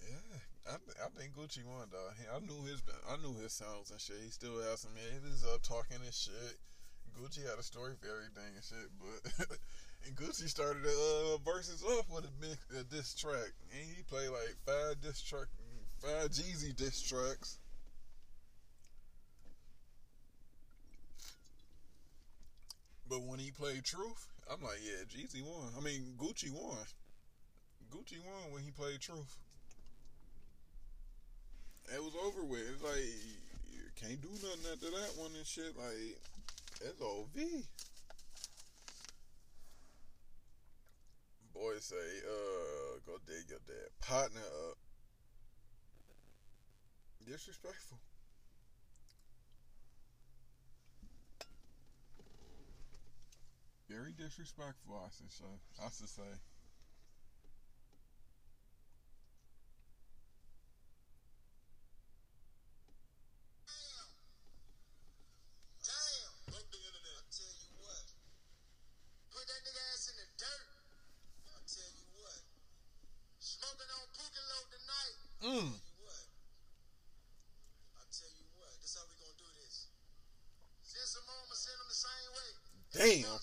yeah. I think Gucci won, dog. I knew his songs and shit. He still has some his up talking and shit. Gucci had a story for everything and shit, but and Gucci started verses off with a diss track, and he played like five Jeezy diss tracks. But when he played Truth, I'm like, yeah, Gucci won. Gucci won when he played Truth. It was over with. It's like, you can't do nothing after that one and shit. Like, that's OV. Boy say, go dig your dad partner up. Disrespectful. Very disrespectful, I should say. Damn.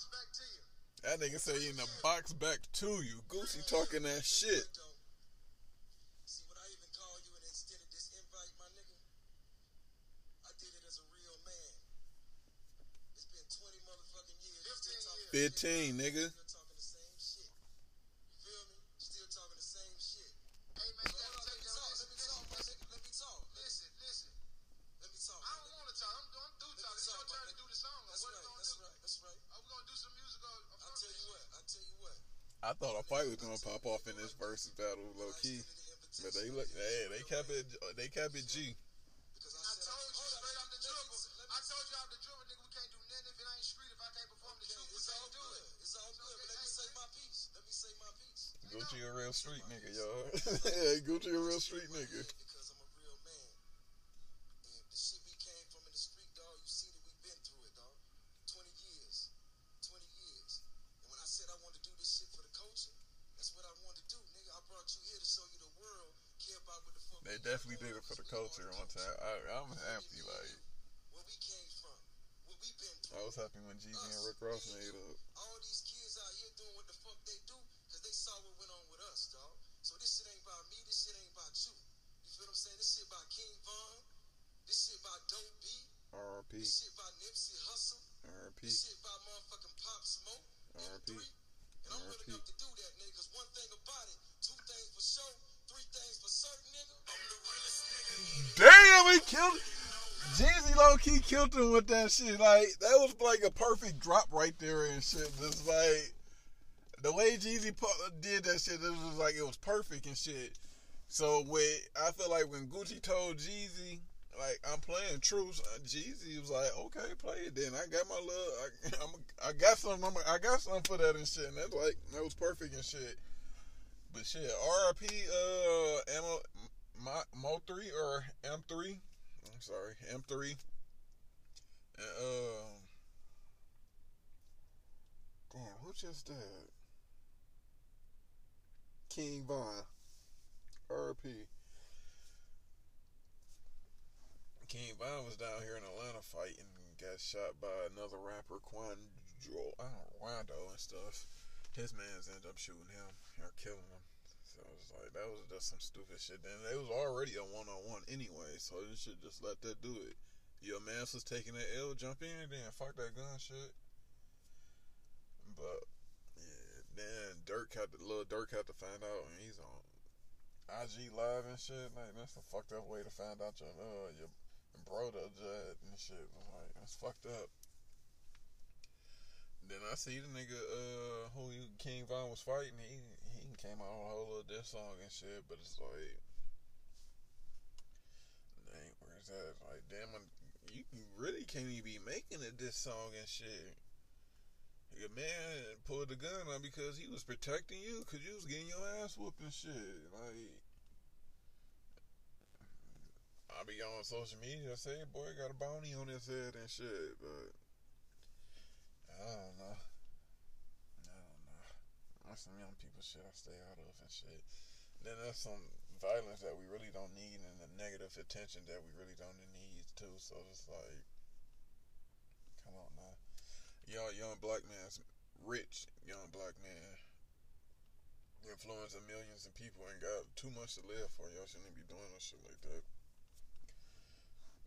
That nigga say he in the box back to you. Gucci talking that shit. See what I even call you and instead of this invite, my nigga. I did it as a real man. It's been 20 motherfucking years. 15 nigga. I thought a fight was gonna pop off in this versus battle, low key, but they kept it G. Because I told you straight out the dribble. I told you out the dribble, nigga, we can't do nothing if it ain't street. If I can't perform the truth, we can't do it. It's all good. But let me say my piece. Gucci a real street nigga, y'all. Gucci a real street nigga. Because I'm a real man. And the shit we came from in the street, dog. You see that we've been through. They definitely did it for the culture one time. I'm happy, like. Where we came from, where we been through. I was happy when Jeezy and Rick Ross made up. All these kids out here doing what the fuck they do, because they saw what went on with us, dog. So this shit ain't about me, this shit ain't about you. You feel what I'm saying? This shit about King Von. This shit about Dope B. R.P. This shit about Nipsey Hussle. R.P. This shit about motherfucking Pop Smoke. R.P. And I'm willing enough to do that, nigga, because one thing about it, two things for sure, three things for certain, nigga. I'm the realest nigga. Damn, he killed it. Jeezy low-key killed him with that shit. Like, that was like a perfect drop right there and shit. Just like, the way Jeezy did that shit, it was like, it was perfect and shit. So, I feel like when Gucci told Jeezy, like, I'm playing truths, Jeezy was like, okay, play it then. I got my love. I got something for that and shit. And that's like, that was perfect and shit. But shit, RIP, M.O.3 or M3. I'm sorry, M3. And, damn, who just died? King Von. R.P. King Von was down here in Atlanta fighting and got shot by another rapper, Rondo and stuff. His man's ended up shooting him or killing him. So it was like, that was just some stupid shit. Then they was already a one-on-one anyway, so you should just let that do it. Your man's was taking that L, jump in and then fuck that gun shit. But yeah, then Lil Durk had to find out, and he's on IG Live and shit. Like, that's a fucked up way to find out your broda judge and shit. I'm like, that's fucked up. Then I see the nigga who King Von was fighting. He came out with a whole little diss song and shit, but it's like, dang, where's that? It's like, damn, you really can't even be making a diss song and shit. Your man pulled the gun out because he was protecting you, because you was getting your ass whooped and shit. Like, I be on social media, I say, boy, got a bounty on his head and shit, but I don't know. There's some young people shit I stay out of and shit. Then there's some violence that we really don't need, and the negative attention that we really don't need too. So it's like, come on now. Y'all young black man's rich, young black man influencing millions of people and got too much to live for. Y'all shouldn't be doing no shit like that.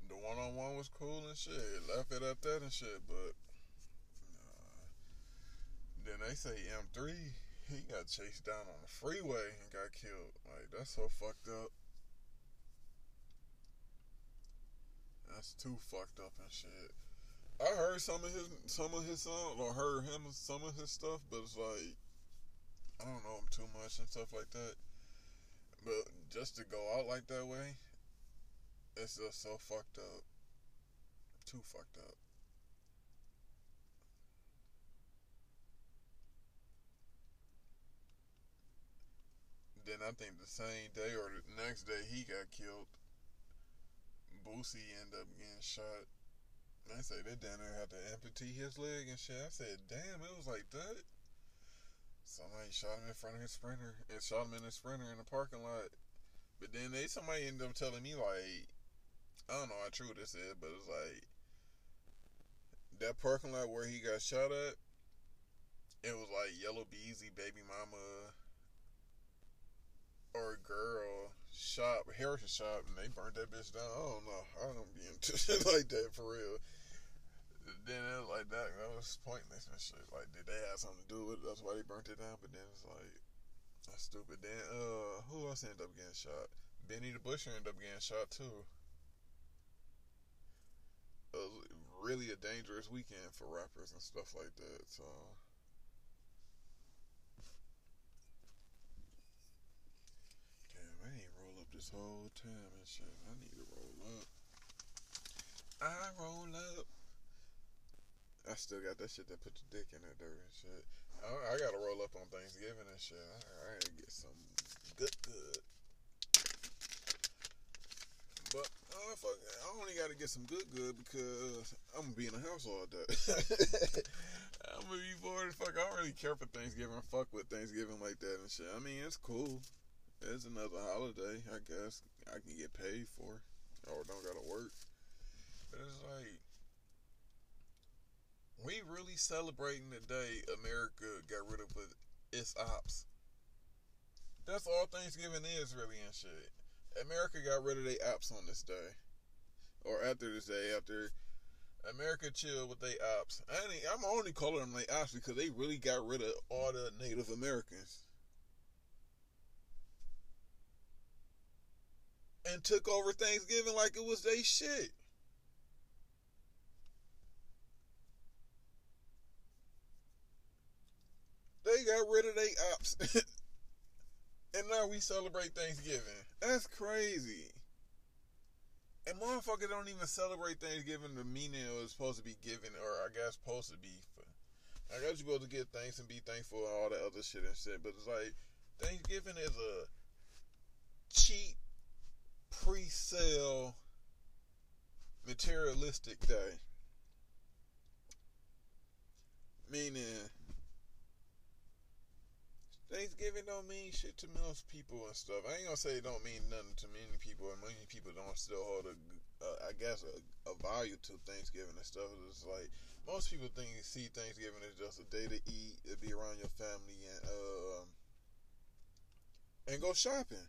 The one-on-one was cool and shit. Laugh it up that and shit, but then they say M3, he got chased down on the freeway and got killed. Like, that's so fucked up. That's too fucked up and shit. I heard some of his songs, or heard him some of his stuff, but it's like, I don't know him too much and stuff like that. But just to go out like that way, it's just so fucked up. Too fucked up. Then I think the same day or the next day he got killed, Boosie ended up getting shot. They say they down there had to amputate his leg and shit. I said, damn, it was like that. Somebody shot him in front of his Sprinter. And shot him in his Sprinter in the parking lot. But then somebody ended up telling me, like, I don't know how true this is, but it's like, that parking lot where he got shot at, it was like Yellow Beezy, Baby Mama, or girl shop, heritage shop, and they burnt that bitch down. I don't know. I don't be into shit like that for real. Then it was like that was pointless and shit. Like, did they have something to do with it? That's why they burnt it down. But then it's like, that's stupid. Then who else ended up getting shot? Benny the Butcher ended up getting shot too. It was really a dangerous weekend for rappers and stuff like that. So this whole time and shit, I need to roll up. I roll up. I still got that shit that put your dick in that dirt and shit. I gotta roll up on Thanksgiving and shit. I gotta get some good. But I only gotta get some good because I'm gonna be in the house all day. I'm gonna be bored as fuck. I don't really care for Thanksgiving. I fuck with Thanksgiving like that and shit. I mean, it's cool. That's another holiday, I guess, I can get paid for, or don't gotta work. But it's like, we really celebrating the day America got rid of its ops. That's all Thanksgiving is, really, and shit. America got rid of their ops on this day. Or after this day, after America chilled with their ops. I'm only calling them their ops because they really got rid of all the Native Americans. And took over Thanksgiving like it was their shit. They got rid of their ops. And now we celebrate Thanksgiving. That's crazy. And motherfuckers don't even celebrate Thanksgiving the meaning it was supposed to be given, or I guess supposed to be. I guess you're supposed to give thanks and be thankful and all that other shit and shit. But it's like, Thanksgiving is a cheap, pre-sale, materialistic day. Meaning, Thanksgiving don't mean shit to most people and stuff. I ain't gonna say it don't mean nothing to many people, and many people don't still hold a value to Thanksgiving and stuff. It's like most people see Thanksgiving as just a day to eat, to be around your family, and go shopping.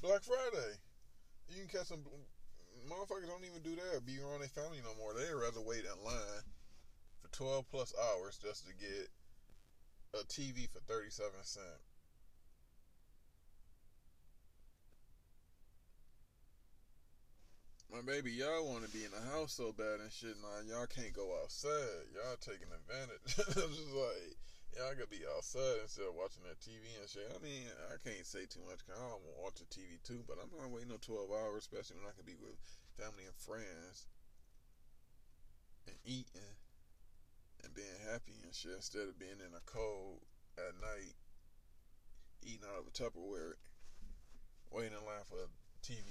Black Friday, you can catch some motherfuckers don't even do that. Be around their family no more. They rather wait in line for 12 plus hours just to get a TV for 37 cents. My baby, y'all want to be in the house so bad and shit, nah, y'all can't go outside. Y'all taking advantage. Just like, y'all could be outside instead of watching that TV and shit. I mean, I can't say too much because I don't want to watch the TV too, but I'm not waiting no 12 hours, especially when I can be with family and friends and eating and being happy and shit, instead of being in a cold at night, eating out of a Tupperware, waiting in line for a TV.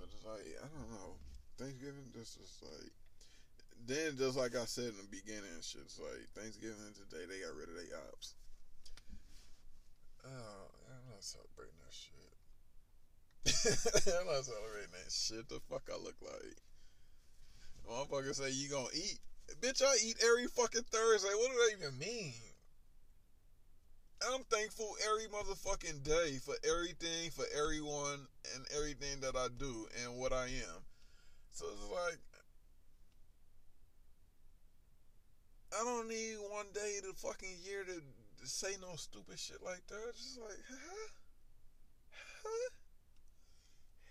But it's like, I don't know, Thanksgiving just is like, then just like I said in the beginning and shit, it's like, Thanksgiving today, they got rid of their ops. Oh, I'm not celebrating that shit. I'm not celebrating that shit. The fuck I look like? Motherfucker say you gonna eat. Bitch, I eat every fucking Thursday. What do that even mean? I'm thankful every motherfucking day for everything, for everyone, and everything that I do and what I am. So it's like, I don't need one day of the fucking year to say no stupid shit like that. It's just like, huh? Huh?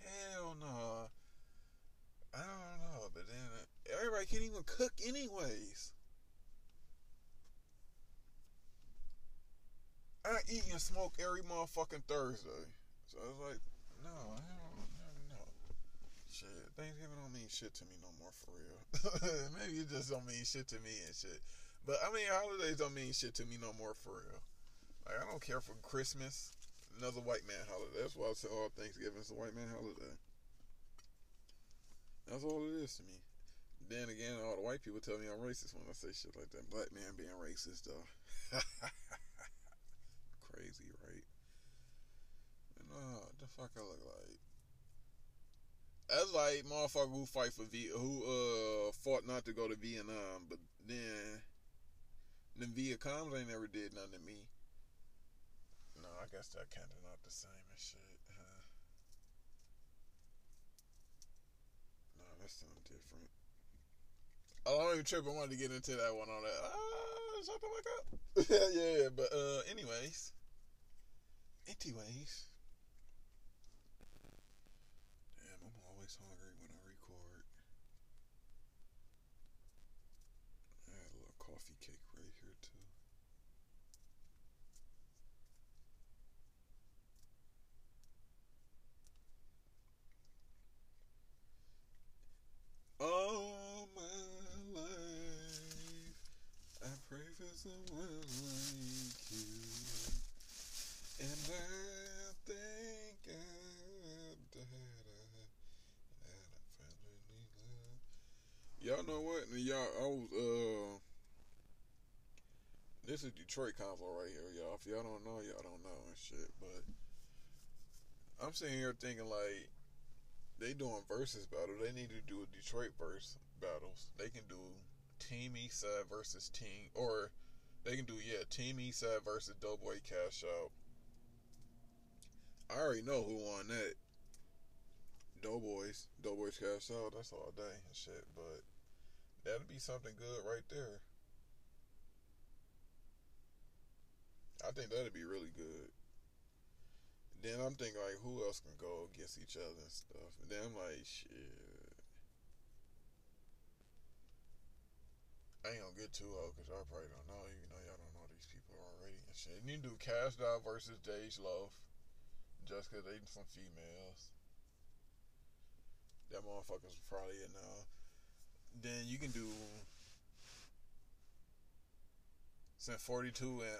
Hell no. I don't know, but then everybody can't even cook anyways. I eat and smoke every motherfucking Thursday. So I was like, no, I don't know. Shit, Thanksgiving don't mean shit to me no more, for real. Maybe it just don't mean shit to me and shit. But, I mean, holidays don't mean shit to me no more, for real. Like, I don't care for Christmas. Another white man holiday. That's why I say, oh, Thanksgiving's a white man holiday. That's all it is to me. Then again, all the white people tell me I'm racist when I say shit like that. Black man being racist, though. Crazy, right? And, the fuck I look like? That's like motherfucker who fought not to go to Vietnam, but then the Viet Congs ain't never did nothing to me. No, I guess that kind of not the same as shit, huh? No, that sounds different. I don't even trip. I wanted to get into that one on that. Shut the fuck up. Yeah, but anyways. Damn, I'm always hungry when I record. I had a little coffee cake right here too. All my life, I pray for someone like you, and I thank God that I finally love. Y'all know what? Y'all, I was This is Detroit convo right here, y'all. If y'all don't know and shit. But I'm sitting here thinking, like, they doing versus battle. They need to do a Detroit verse battles. They can do Team Eastside versus Team, or they can do, yeah, Team Eastside versus Doughboy Cash Out. I already know who won that. Doughboys Cash Out. That's all day and shit. But that'll be something good right there. I think that'd be really good. Then I'm thinking, like, who else can go against each other and stuff? And then I'm like, shit. I ain't gonna get too old, because I probably don't know, even though y'all don't know these people already and shit. And you do Cash Out versus Dage Loaf, just because they some females. That motherfucker's probably it now. Then you can do... Since 42 and, I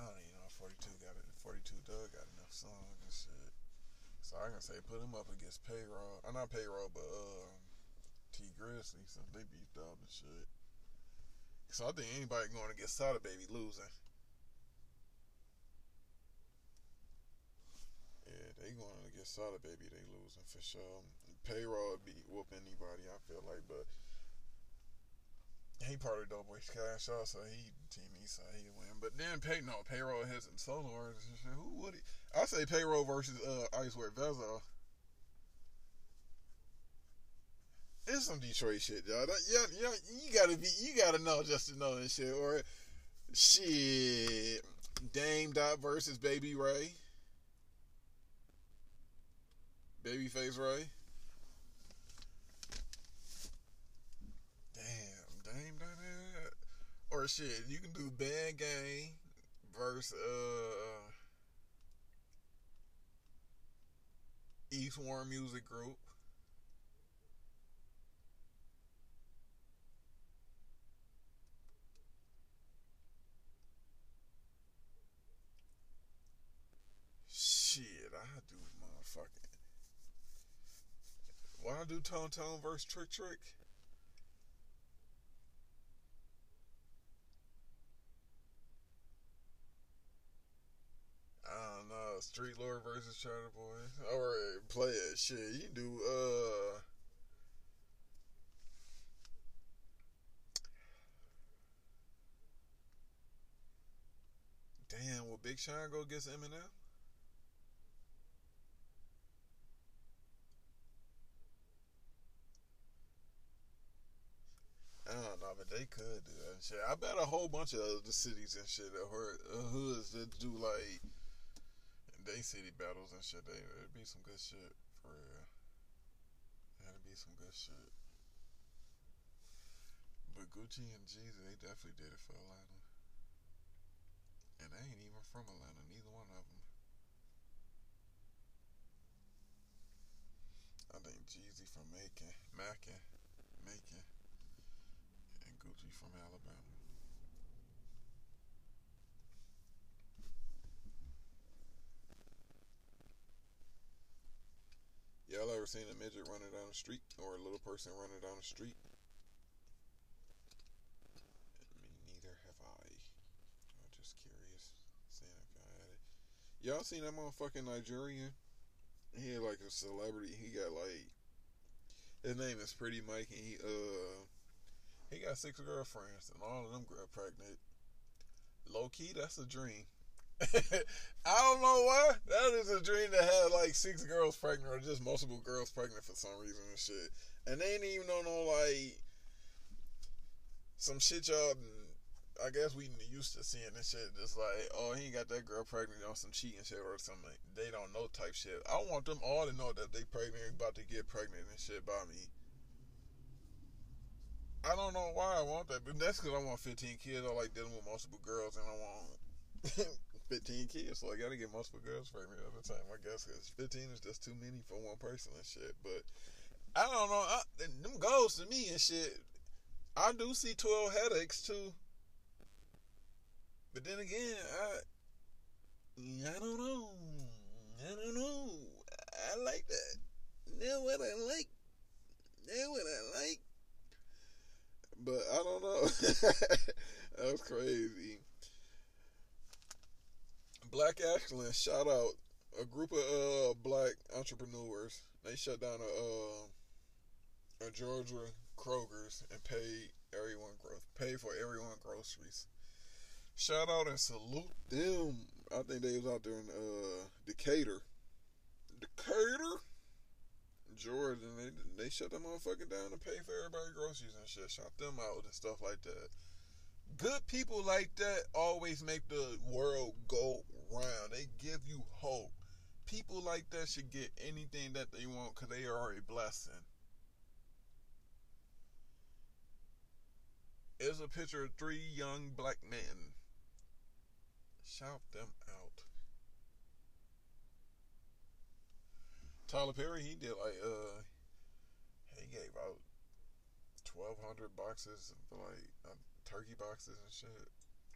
don't even know if 42 got it. 42 Doug got enough songs and shit. So I can say put him up against Payroll. Not Payroll, but, T Grizzly, since they beefed up and shit. So I think anybody going to get Sada Baby losing. Yeah, they going to get Sada Baby, they losing for sure. Payroll be whooping anybody, I feel like, but. He part of Doughboy Cash Out, so he Team Eastside, he win. But then Payroll hits in solo artists and shit. Who would he? I say Payroll versus Icewear Bezos. It's some Detroit shit, y'all. Yeah, you gotta know just to know this shit. Or shit, Dame Dot versus Baby Ray, Babyface Ray. Damn, that. Or shit, you can do Bad Gang versus East Warren Music Group. Shit, I do motherfucking. Why do Tone Tone versus Trick Trick? I don't know, Street Lord versus Charter Boy. Alright, play it. Shit, you do, Damn, will Big Sean go against Eminem? I don't know, but they could do that and shit. I bet a whole bunch of other cities and shit that hurt hoods that do, like, they city battles and shit. It'd be some good shit, for real. That'd be some good shit. But Gucci and Jeezy, they definitely did it for Atlanta. And they ain't even from Atlanta, neither one of them. I think Jeezy from Macon, and Gucci from Alabama. Y'all ever seen a midget running down the street or a little person running down the street? Me neither have I. I'm just curious, seeing if y'all had it. Y'all seen that motherfucking Nigerian? He had like a celebrity. He got like, his name is Pretty Mike, and he got 6 girlfriends, and all of them got pregnant. Low key, that's a dream. I don't know why. That is a dream to have like 6 girls pregnant, or just multiple girls pregnant for some reason and shit. And they ain't even on no like some shit y'all. I guess we used to seeing this shit. Just like, oh, he ain't got that girl pregnant on some cheating shit or something. Like, they don't know type shit. I want them all to know that they pregnant, about to get pregnant and shit by me. I don't know why I want that, but that's because I want 15 kids. I like dealing with multiple girls, and I want 15 kids, so I gotta get multiple girls pregnant all the time, I guess, because 15 is just too many for one person and shit. But I don't know, them goals to me and shit. I do see 12 headaches too, but then again, I don't know, I like that. That's what I like. But I don't know. That's crazy. Black excellence. Shout out a group of black entrepreneurs. They shut down a Georgia Kroger's and paid for everyone groceries. Shout out and salute them. I think they was out there in Decatur. Decatur? Georgia, and they shut that motherfucker down and pay for everybody's groceries and shit. Shout them out and stuff like that. Good people like that always make the world go round. They give you hope. People like that should get anything that they want because they are a blessing. It's a picture of three young black men. Shout them out. Tyler Perry, he did like, he gave out 1,200 boxes of like, turkey boxes and shit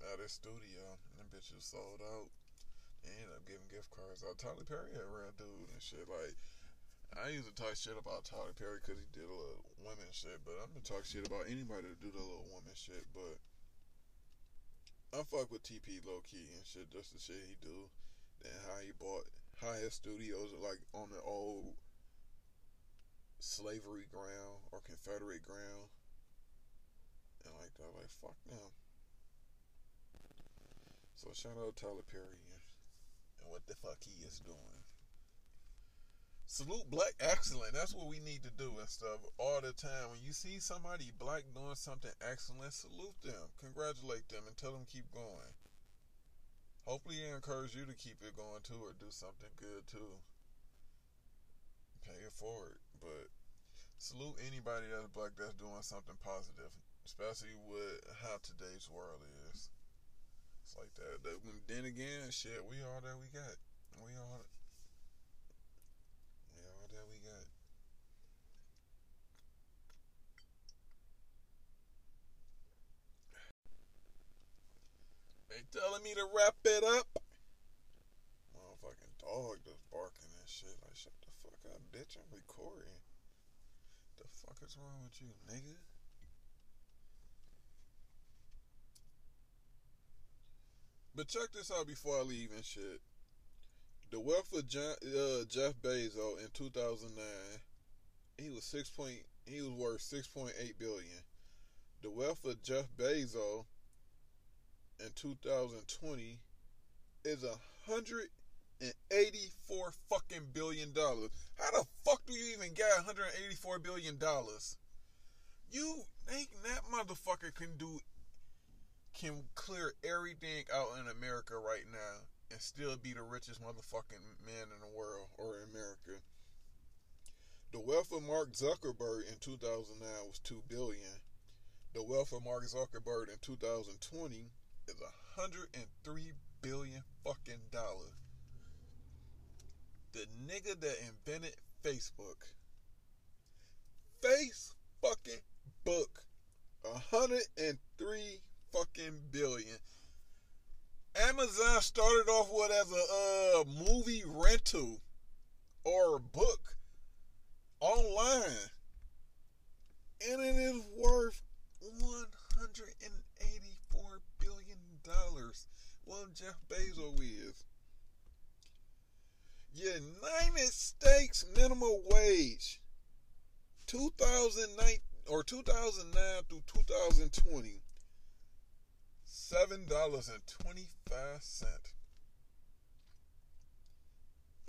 out of his studio, and them bitches sold out. They ended up giving gift cards out. Tyler Perry had a real dude and shit. Like, I used to talk shit about Tyler Perry because he did a little women shit, but I'm gonna talk shit about anybody that do the little women shit, but I fuck with TP low key and shit, just the shit he do, and how his studios are like on the old slavery ground or Confederate ground and like that. Like, fuck them. So shout out to Tyler Perry and what the fuck he is doing. Salute black excellence. That's what we need to do and stuff all the time. When you see somebody black doing something excellent, salute them, congratulate them, and tell them keep going. Hopefully they encourage you to keep it going too, or do something good too. Pay it forward. But salute anybody that's black that's doing something positive, especially with how today's world is. It's like that. Then again, shit, we all that we got. We all that we got. They telling me to wrap it up. Motherfucking dog just barking and shit. Like, shut the fuck up, bitch. I'm recording. The fuck is wrong with you, nigga? But check this out before I leave and shit. The wealth of Jeff Bezos in 2009, he was worth $6.8 billion. The wealth of Jeff Bezos in 2020 is $184 fucking billion. How the fuck do you even get $184 billion? You think that motherfucker can clear everything out in America right now and still be the richest motherfucking man in the world, or in America. The wealth of Mark Zuckerberg in 2009 was $2 billion. The wealth of Mark Zuckerberg in 2020 is $103 billion fucking dollar. The nigga that invented Facebook. Fucking book. $103 fucking billion. Amazon started off with as a movie rental or a book online, and it is worth $184 billion. Well, Jeff Bezos is. United States minimum wage, 2009 or 2009 through 2020. $7.25.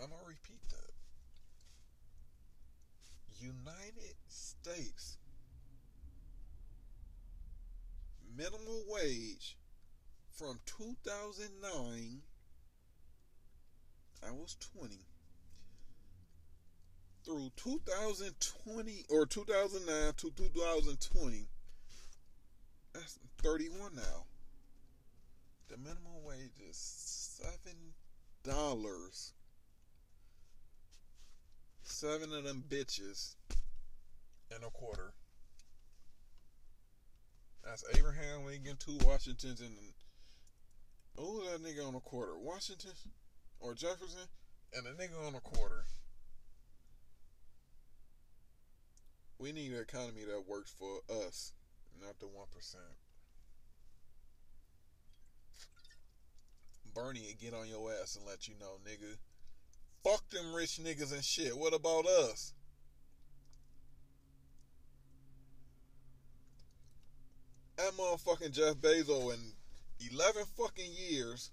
I'm going to repeat that. United States minimum wage from 2009, I was 20, through 2020, or 2009 to 2020, that's 31 now. The minimum wage is $7. Seven of them bitches and a quarter. That's Abraham Lincoln, two Washingtons, and who's that nigga on a quarter? Washington or Jefferson, and a nigga on a quarter. We need an economy that works for us, not the 1%. Bernie will get on your ass and let you know, nigga. Fuck them rich niggas and shit. What about us? That motherfucking Jeff Bezos in 11 fucking years.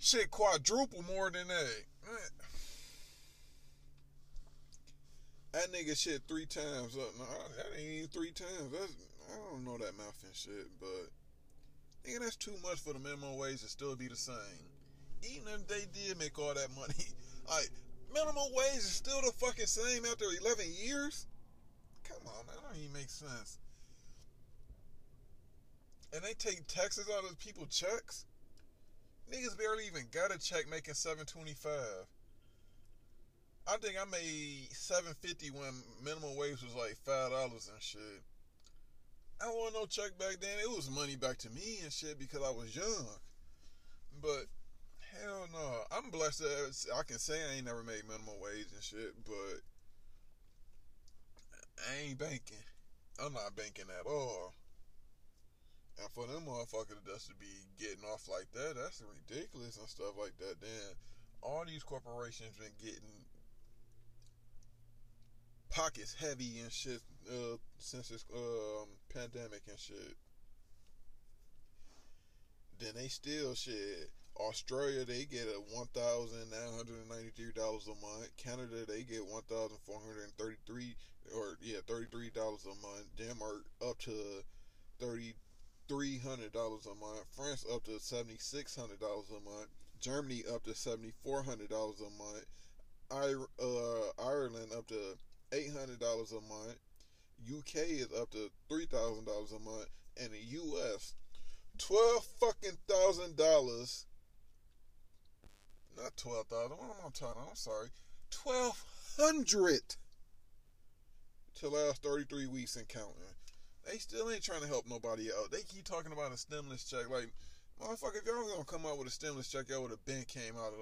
Shit, quadruple more than that. That nigga shit 3 times up. No, that ain't even 3 times. That's, I don't know that math and shit, but nigga, that's too much for the minimum wage to still be the same. Even if they did make all that money, like, minimum wage is still the fucking same after 11 years? Come on, man, that don't even make sense. And they take taxes out of people's checks? Niggas barely even got a check making $7.25. I think I made $7.50 when minimum wage was like $5 and shit. I don't want no check back then. It was money back to me and shit because I was young. But hell no. I'm blessed that I can say I ain't never made minimum wage and shit, but I ain't banking. I'm not banking at all. And for them motherfuckers just to be getting off like that, that's ridiculous and stuff like that. Then all these corporations been getting pockets heavy and shit since this pandemic and shit. Then they still shit. Australia, they get a $1,993 a month. Canada, they get $1,433 $33 a month. Denmark up to $3,300 a month. France up to $7,600 a month. Germany up to $7,400 a month. Ireland up to $800 a month. UK is up to $3,000 a month. And the US, $12,000. Not 12,000. What am I talking about? I'm sorry. $1,200 to last 33 weeks and counting. They still ain't trying to help nobody out. They keep talking about a stimulus check. Like, motherfucker, if y'all gonna come out with a stimulus check, y'all would have been came out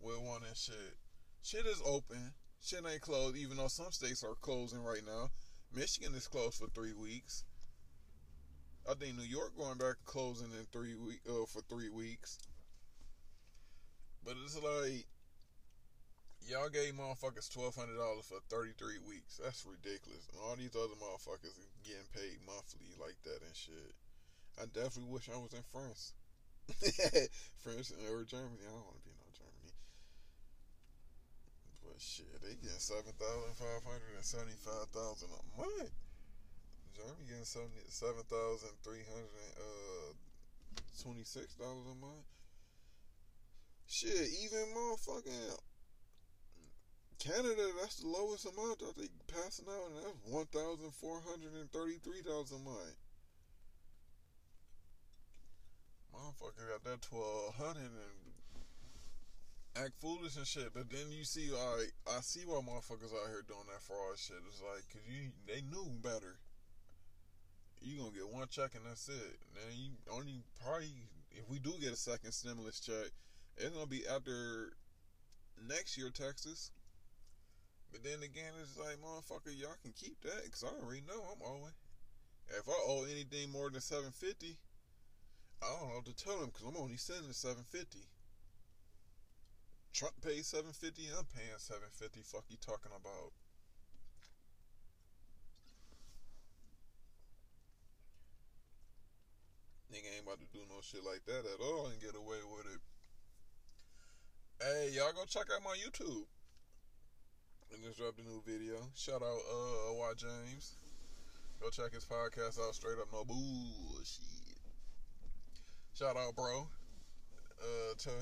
with one and shit. Shit is open. Shit ain't closed, even though some states are closing right now. Michigan is closed for 3 weeks. I think New York going back closing in for 3 weeks. But it's like, y'all gave motherfuckers $1,200 for 33 weeks. That's ridiculous. And all these other motherfuckers are getting paid monthly like that and shit. I definitely wish I was in France. France or Germany. I don't want to be in no Germany. But shit, they getting $7,500 and $75,000 a month. Germany getting $7,326 a month. Shit, even motherfucking Canada, that's the lowest amount that they passing out, and that's $1,433 a month. Motherfucker got that $1,200 and act foolish and shit. But then you see, like, I see why motherfuckers out here doing that fraud shit. It's like, cause they knew better. You gonna get one check and that's it. And you only probably, if we do get a second stimulus check, it's gonna be after next year taxes. But then again, it's like, motherfucker, y'all can keep that, cause I already know I'm owing. If I owe anything more than $750, I don't know what to tell them, cause I'm only sending $750. Trump pays $750. I'm paying $750. Fuck you talking about? Nigga ain't about to do no shit like that at all and get away with it. Hey, y'all go check out my YouTube. And just dropped a new video. Shout out Y James. Go check his podcast out. Straight Up No Bullshit. Shout out, bro. Tay,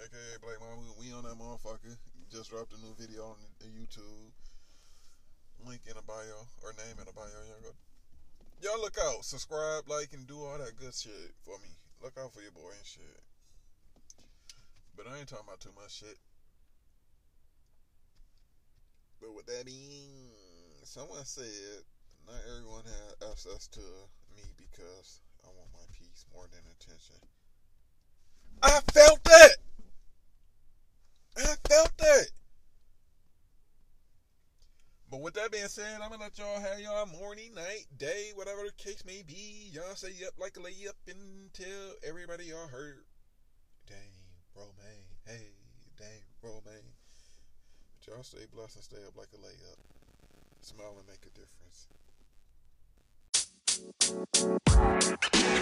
aka Black Mama. We on that motherfucker. Just dropped a new video on YouTube. Link in a bio or name in a bio. Y'all look out, subscribe, like, and do all that good shit for me. Look out for your boy and shit. But I ain't talking about too much shit. But with that being, someone said, not everyone has access to me because I want my peace more than attention. I felt that! But with that that being said, I'm going to let y'all have y'all morning, night, day, whatever the case may be. Y'all say up like a layup until everybody y'all heard. Dane Romain. Hey, Dane Romain. But y'all stay blessed and stay up like a layup. Smile and make a difference.